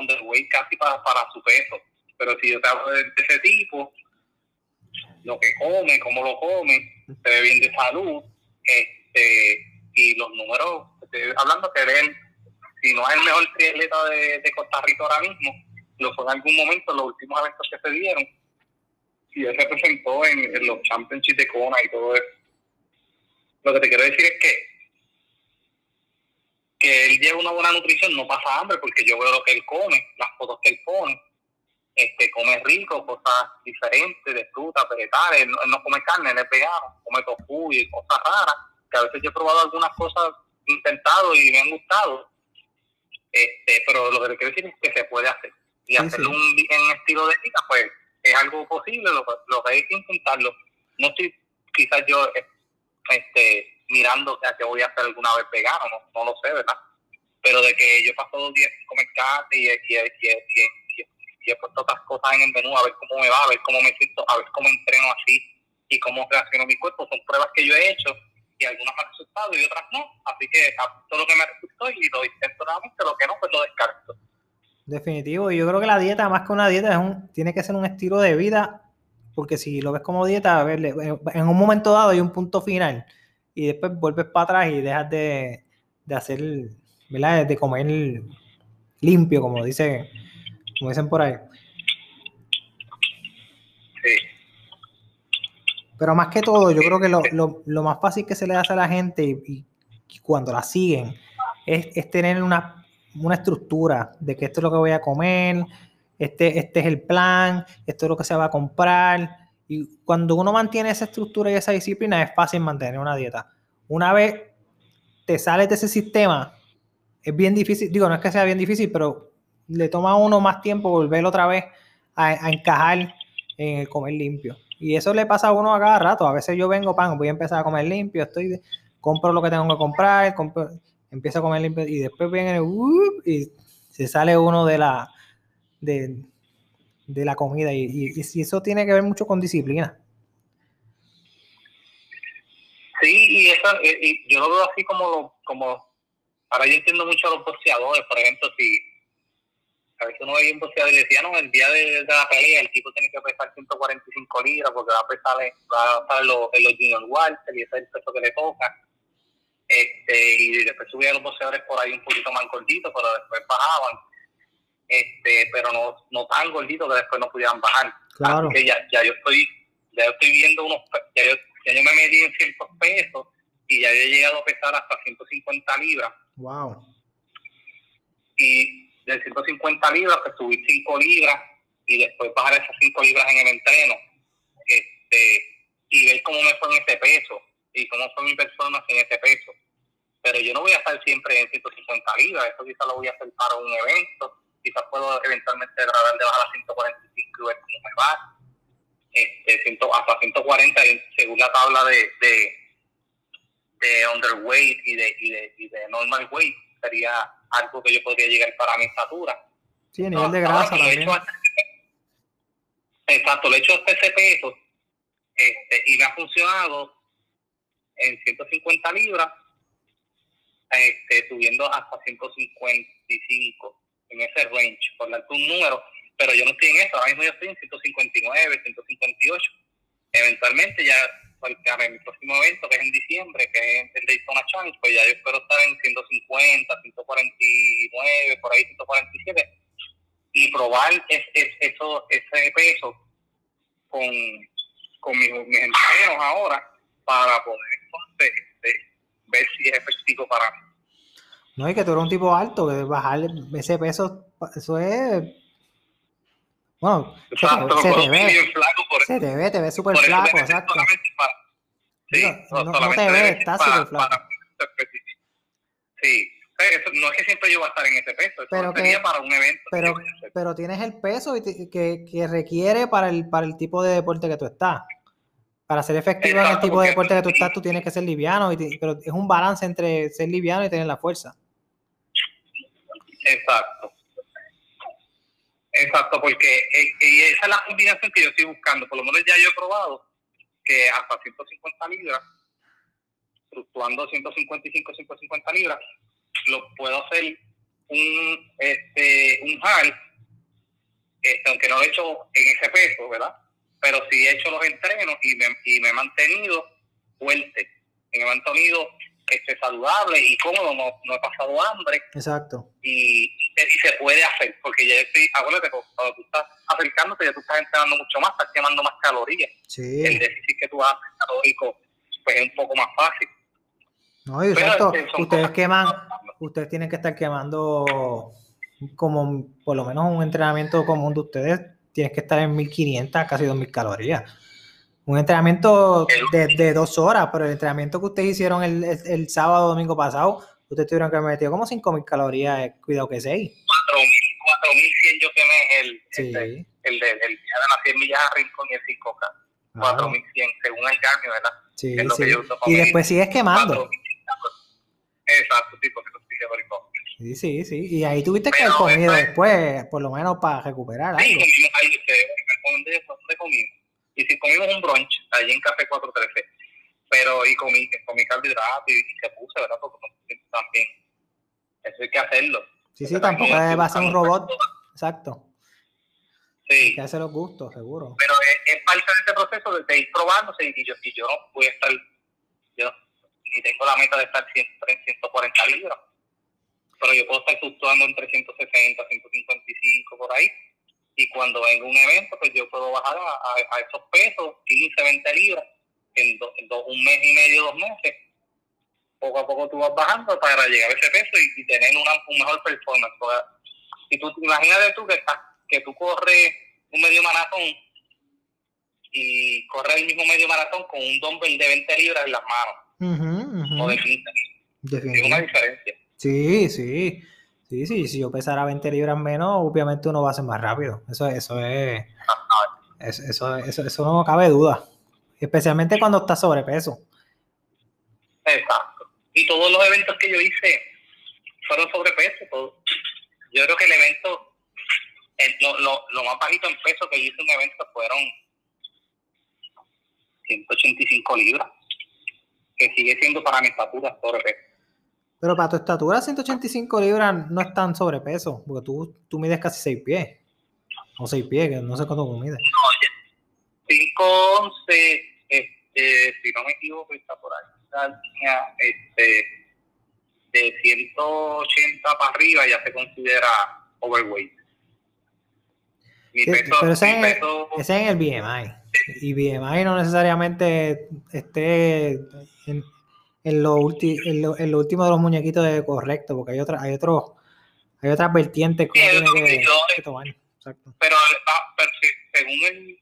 Underweight casi para su peso. Pero si yo te hablo de ese tipo, lo que come, cómo lo come, se ve bien de salud, y los números, estoy hablando que él, si no es el mejor triatleta de Costa Rica ahora mismo, lo fue en algún momento en los últimos eventos que se dieron, y él se presentó en los championships de Kona y todo eso. Lo que te quiero decir es que él lleva una buena nutrición, no pasa hambre, porque yo veo lo que él come, las fotos que él pone, come rico, cosas diferentes de frutas, vegetales, él no come carne, él es vegano, come tofu y cosas raras, que a veces yo he probado algunas cosas, intentado y me han gustado, pero lo que le quiero decir es que se puede hacer, y hacerlo en estilo de vida, pues es algo posible, lo que hay que intentarlo. No estoy quizás yo mirando a que voy a hacer alguna vez vegano, no lo sé, ¿verdad? Pero de que yo paso 2 días sin comer carne y he puesto otras cosas en el menú, a ver cómo me va, a ver cómo me siento, a ver cómo entreno así y cómo reacciono mi cuerpo. Son pruebas que yo he hecho y algunas me han resultado y otras no. Así que todo lo que me resultó y lo intento nuevamente, lo que no, pues lo descarto. Definitivo. Y yo creo que la dieta, más que una dieta, tiene que ser un estilo de vida, porque si lo ves como dieta, a ver, en un momento dado hay un punto final y después vuelves para atrás y dejas de hacer, ¿verdad? De comer limpio, como dicen por ahí. Sí. Pero más que todo, yo creo que lo más fácil que se le hace a la gente y cuando la siguen es tener una estructura de que esto es lo que voy a comer, este es el plan, esto es lo que se va a comprar. Y cuando uno mantiene esa estructura y esa disciplina, es fácil mantener una dieta. Una vez te sales de ese sistema, es bien difícil, digo, no es que sea bien difícil, pero le toma a uno más tiempo volver otra vez a encajar en el comer limpio. Y eso le pasa a uno a cada rato. A veces yo vengo, voy a empezar a comer limpio, compro lo que tengo que comprar, empiezo a comer limpio y después viene y se sale uno de la comida y eso tiene que ver mucho con disciplina. Sí, y eso yo lo veo así como ahora yo entiendo mucho a los boxeadores, por ejemplo, si a veces uno veía un boxeador y decía, no, el día de la pelea el tipo tiene que pesar 145 libras porque va a pesar en los junior walter y ese es el peso que le toca, y después subía a los boxeadores por ahí un poquito más gordito, pero después bajaban, pero no tan gordito que después no pudieran bajar. Claro. Así que ya yo estoy viendo ya yo me medí en ciertos pesos y ya yo he llegado a pesar hasta 150 libras. Wow. Y de 150 libras, pues subir 5 libras y después bajar esas 5 libras en el entreno. Y ver cómo me fue en ese peso y cómo fue mi persona en ese peso. Pero yo no voy a estar siempre en 150 libras, eso quizás lo voy a hacer para un evento. Quizás puedo eventualmente tratar de bajar a 145 y ver cómo me va. Hasta 140, según la tabla de underweight y de normal weight, sería algo que yo podría llegar para mi estatura. Sí, a nivel de grasa también. Exacto, lo he hecho hasta ese peso y me ha funcionado en 150 libras, subiendo hasta 155. En ese range, por darte un número, pero yo no estoy en eso, ahora mismo yo estoy en 159, 158. Eventualmente ya, para mi próximo evento, que es en diciembre, que es el Daytona Challenge, pues ya yo espero estar en 150, 149, por ahí 147, y probar ese peso con mis entrenos ahora, para poder entonces ver si es efectivo para mí. No, y que tú eres un tipo alto, que bajar ese peso, eso es... Bueno, exacto, te ve súper flaco, exacto. No te ves, estás súper flaco. Sí, eso, no es que siempre yo voy a estar en ese peso, eso sería para un evento. Pero tienes el peso que requiere para el tipo de deporte que tú estás. Para ser efectivo en el tipo de deporte que tú estás, tú tienes que ser liviano, pero es un balance entre ser liviano y tener la fuerza. Exacto, porque esa es la combinación que yo estoy buscando. Por lo menos ya yo he probado que hasta 150 libras, fluctuando 155, 150 libras, lo puedo hacer un hard, aunque no lo he hecho en ese peso, ¿verdad? Pero sí he hecho los entrenos y me he mantenido fuerte, y me he mantenido saludable y cómodo, no he pasado hambre. Exacto. Y se puede hacer, porque ya estoy, acuérdate, cuando tú estás acercándote, ya tú estás entrenando mucho más, estás quemando más calorías. Sí. El déficit que tú haces calórico, pues es un poco más fácil. No, y exacto, ustedes tienen que estar quemando como, por lo menos un entrenamiento común de ustedes, tienes que estar en 1500, casi 2000 calorías. Un entrenamiento de 2 horas, pero el entrenamiento que ustedes hicieron el sábado, domingo pasado, ustedes tuvieron que haber metido como 5000 calorías, cuidado que 6. 4100 yo quemé el día de las 100 millas a Rincón y el 5K. 4100, según el Garmin, ¿verdad? Sí, es lo que yo uso para y medir. Después sigues quemando. 4, 500, exacto, tipo que lo sigue Rincón. Sí. Y ahí tuviste que haber comido después, por lo menos para recuperar algo. Sí, comimos ahí, ¿dónde comimos? Y si comimos un brunch, allí en Café 413, pero y comí carbohidratos y se puse, ¿verdad? Porque no, también, eso hay que hacerlo. Sí, tampoco va a ser un robot, exacto. Sí. Que hace los gustos, seguro. Pero es parte de este proceso de ir probándose y yo no voy a estar, yo ni tengo la meta de estar siempre en 140 libras. Pero yo puedo estar fluctuando entre 160, 155, por ahí. Y cuando venga un evento, pues yo puedo bajar a esos pesos, 15, 20 libras, un mes y medio, 2 meses. Poco a poco tú vas bajando para llegar a ese peso y tener un mejor performance. O sea, si tú imagínate tú que tú corres un medio maratón y corres el mismo medio maratón con un dumbbell de 20 libras en las manos. O de 15. Es una diferencia. Sí, si yo pesara 20 libras menos, obviamente uno va a ser más rápido. Eso no cabe duda. Especialmente cuando está sobrepeso. Exacto. Y todos los eventos que yo hice fueron sobrepeso. Todo. Yo creo que el evento, lo más bajito en peso que yo hice en un evento fueron 185 libras, que sigue siendo para mi estatura sobrepeso. Pero para tu estatura, 185 libras no es tan sobrepeso, porque tú mides casi 6 pies. O 6 pies, que no sé cuánto mides. No, 5'11", si no me equivoco, está por ahí. Esta línea de 180 para arriba ya se considera overweight. Ese es en el BMI. Y BMI no necesariamente esté en lo último de los muñequitos de correcto, porque hay otras vertientes que uno tiene que tomar. Exacto. Pero según el,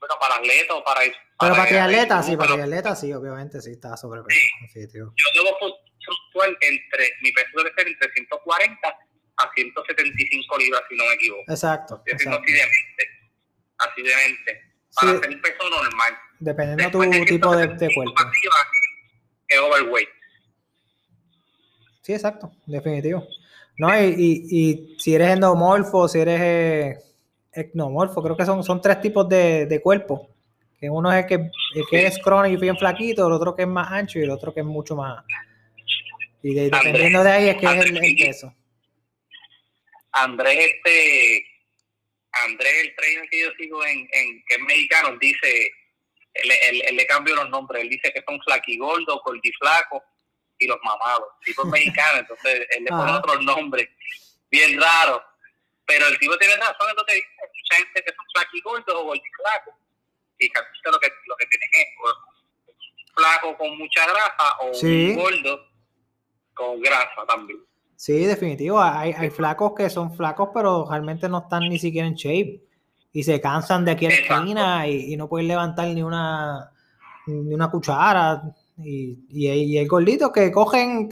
bueno, para atletas o para eso. Pero para triatletas sí, obviamente sí está sobrepeso. Sí, tío. Yo debo fluctuar entre, mi peso debe ser entre 140 a 175 libras, si no me equivoco. Exacto. Así de mente. Para hacer un peso normal. Dependiendo tu tipo de cuerpo. Overweight. Sí, exacto, definitivo. No, y si eres endomorfo, si eres ectomorfo, creo que son 3 tipos de cuerpo. Que uno es el que es crónico y bien flaquito, el otro que es más ancho y el otro que es mucho más. Y dependiendo de ahí es que Andrés, es el peso. Andrés, el trainer que yo sigo que es mexicano, dice. Él le cambió los nombres, él dice que son flaquigordo, gordiflaco y los mamados, tipo mexicano, entonces él le pone otros nombres, bien raro, pero el tipo tiene razón, entonces dice mucha gente que son flaquigordos o gordiflacos, y casi lo que tienen es un flaco con mucha grasa o un gordo con grasa también. Sí, definitivo, hay flacos que son flacos, pero realmente no están ni siquiera en shape. Y se cansan de aquí a la esquina y no pueden levantar ni una cuchara. Y el gordito que te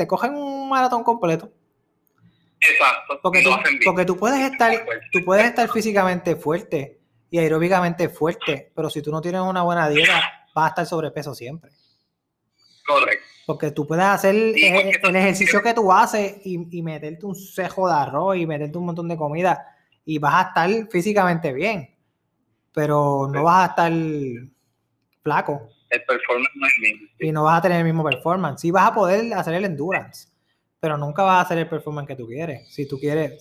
cogen un maratón completo. Exacto. Porque tú puedes estar físicamente fuerte y aeróbicamente fuerte, pero si tú no tienes una buena dieta, vas a estar sobrepeso siempre. Correcto. Porque tú puedes hacer el ejercicio que tú haces y meterte un cejo de arroz y meterte un montón de comida. Y vas a estar físicamente bien, pero no vas a estar flaco. El performance no es el mismo. Y no vas a tener el mismo performance. Sí vas a poder hacer el endurance, pero nunca vas a hacer el performance que tú quieres. Si tú quieres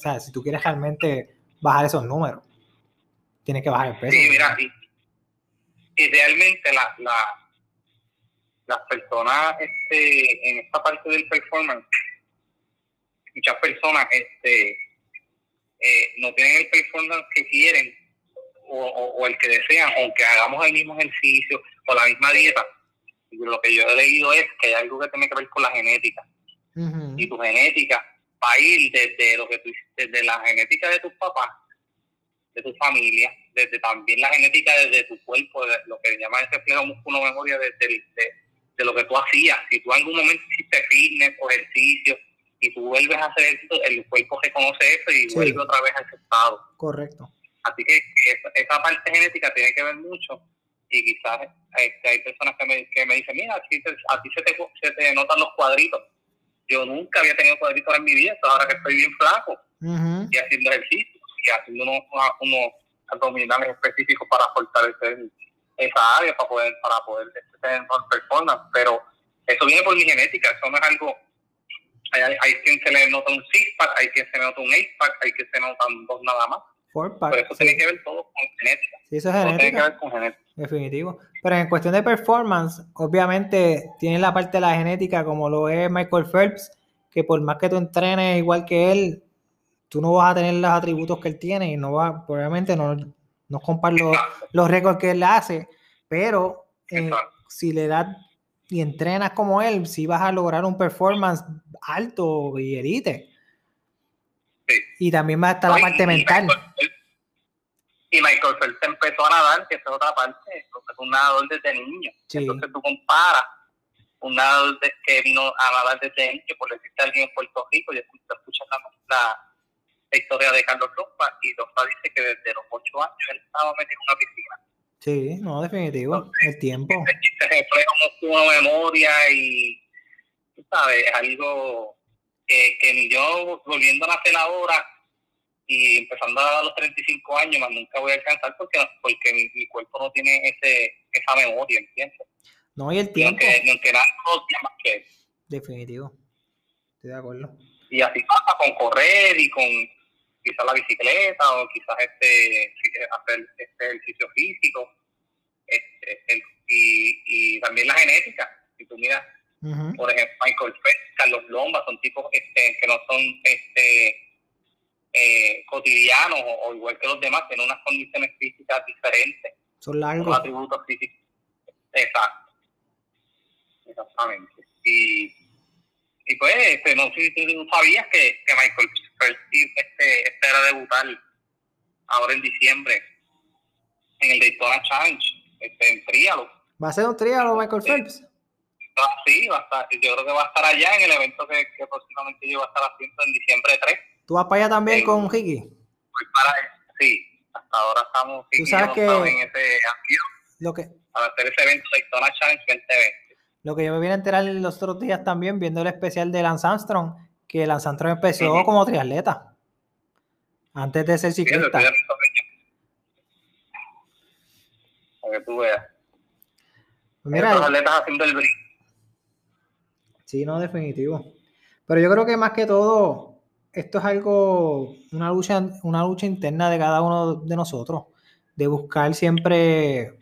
realmente bajar esos números, tienes que bajar el peso. Sí, mira, y realmente las personas en esta parte del performance, muchas personas no tienen el performance que quieren o el que desean, aunque hagamos el mismo ejercicio o la misma dieta. Lo que yo he leído es que hay algo que tiene que ver con la genética. Uh-huh. Y tu genética va a ir desde la genética de tus papás de tu familia, desde también la genética, desde tu cuerpo, de lo que llaman el reflejo músculo-memoria, de lo que tú hacías. Si tú en algún momento hiciste fitness o ejercicio y tú vuelves a hacer esto, el cuerpo reconoce eso y vuelve otra vez a ese estado. Correcto. Así que esa parte genética tiene que ver mucho. Y quizás hay personas que me dicen, mira, a ti se te notan los cuadritos. Yo nunca había tenido cuadritos en mi vida, ahora que estoy bien flaco, y haciendo ejercicio, y haciendo unos abdominales específicos para fortalecer esa área, para poder tener mejor performance. Pero eso viene por mi genética, eso no es algo... Hay quien se le nota un six-pack, hay quien se le nota un eight-pack, hay quien se notan dos nada más. Por eso tiene que ver todo con genética. Sí, eso es genética. Tiene que ver con genética. Definitivo. Pero en cuestión de performance, obviamente tienes la parte de la genética, como lo es Michael Phelps, que por más que tú entrenes igual que él, tú no vas a tener los atributos que él tiene y no vas, probablemente no compares los récords que él hace, pero si le das y entrenas como él, sí vas a lograr un performance alto y elite. Sí. Y también va a estar la parte mental. Michael Phelps empezó a nadar, que es otra parte, es un nadador desde niño. Sí. Entonces tú comparas un nadador que vino a nadar desde niño, por decirte a alguien en Puerto Rico, y escuchas la historia de Carlos Lomba, y Lomba dice que desde los 8 años él estaba metido en una piscina. Sí, no, definitivo, entonces, el tiempo. Se refleja una memoria y, tú sabes, algo que ni yo, volviendo a nacer ahora, y empezando a los 35 años, más nunca voy a alcanzar porque mi cuerpo no tiene esa memoria, ¿entiendes? No, y el tiempo. Ni aunque nada más que eso. Definitivo. Estoy de acuerdo. Y así pasa con correr y con quizás la bicicleta o quizás hacer este ejercicio físico. Y también la genética. Si tú miras, por ejemplo, Michael Phelps, Carlos Lomba, son tipos que no son... cotidianos o igual que los demás, tienen unas condiciones físicas diferentes. Son largos. Son atributos físicos. Exacto. Exactamente. Y pues, no sé si tú sabías que Michael Phelps espera debutar ahora en diciembre en el Daytona Challenge, en triatlón. ¿Va a ser un triatlón Michael Phelps? Sí, va a estar. Yo creo que va a estar allá en el evento que próximamente yo voy a estar haciendo en diciembre 3. ¿Tú vas para allá también con Jiki? Sí, hasta ahora estamos en ese ambiente para hacer ese evento Daytona Challenge 2020. Lo que yo me vine a enterar los otros días también, viendo el especial de Lance Armstrong, que Lance Armstrong empezó como triatleta, antes de ser ciclista. Para que tú veas. Mira, los atletas haciendo el brinco. Sí, no, definitivo. Pero yo creo que más que todo... Esto es algo, una lucha interna de cada uno de nosotros, de buscar siempre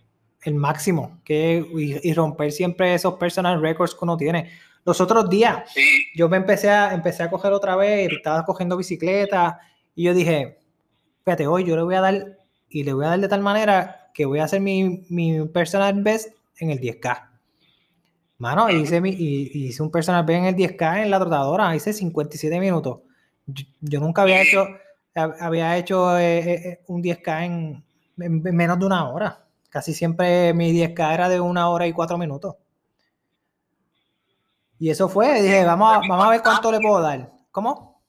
el máximo y romper siempre esos personal records que uno tiene. Los otros días, yo me empecé a coger otra vez, estaba cogiendo bicicleta y yo dije, fíjate, hoy yo le voy a dar de tal manera que voy a hacer mi personal best en el 10K. Mano, hice un personal best en el 10K en la trotadora, hice 57 minutos. Yo nunca había hecho un 10K en menos de una hora. Casi siempre mi 10K era de 1 hora y 4 minutos. Y eso fue, dije, vamos a ver cuánto le puedo dar. ¿Cómo?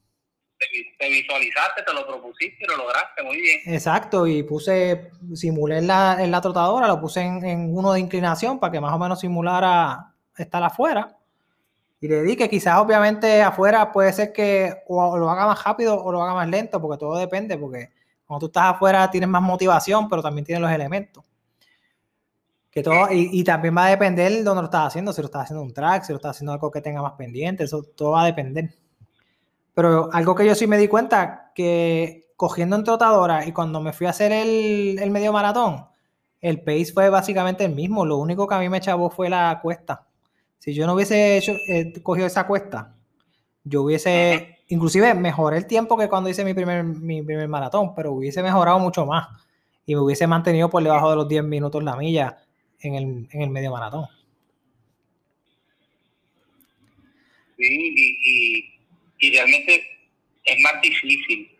Te visualizaste, te lo propusiste y lo lograste, muy bien. Exacto, y simulé en la trotadora, lo puse en uno de inclinación para que más o menos simulara estar afuera. Y le di que quizás obviamente afuera puede ser que o lo haga más rápido o lo haga más lento, porque todo depende, porque cuando tú estás afuera tienes más motivación, pero también tienes los elementos. Que todo, y también va a depender de dónde lo estás haciendo, si lo estás haciendo un track, si lo estás haciendo algo que tenga más pendiente, eso todo va a depender. Pero algo que yo sí me di cuenta, que cogiendo en trotadora y cuando me fui a hacer el medio maratón, el pace fue básicamente el mismo, lo único que a mí me chavó fue la cuesta. Si yo no hubiese cogido esa cuesta, yo hubiese, inclusive mejoré el tiempo que cuando hice mi primer maratón, pero hubiese mejorado mucho más y me hubiese mantenido por debajo de los 10 minutos la milla en el medio maratón. Sí, y realmente es más difícil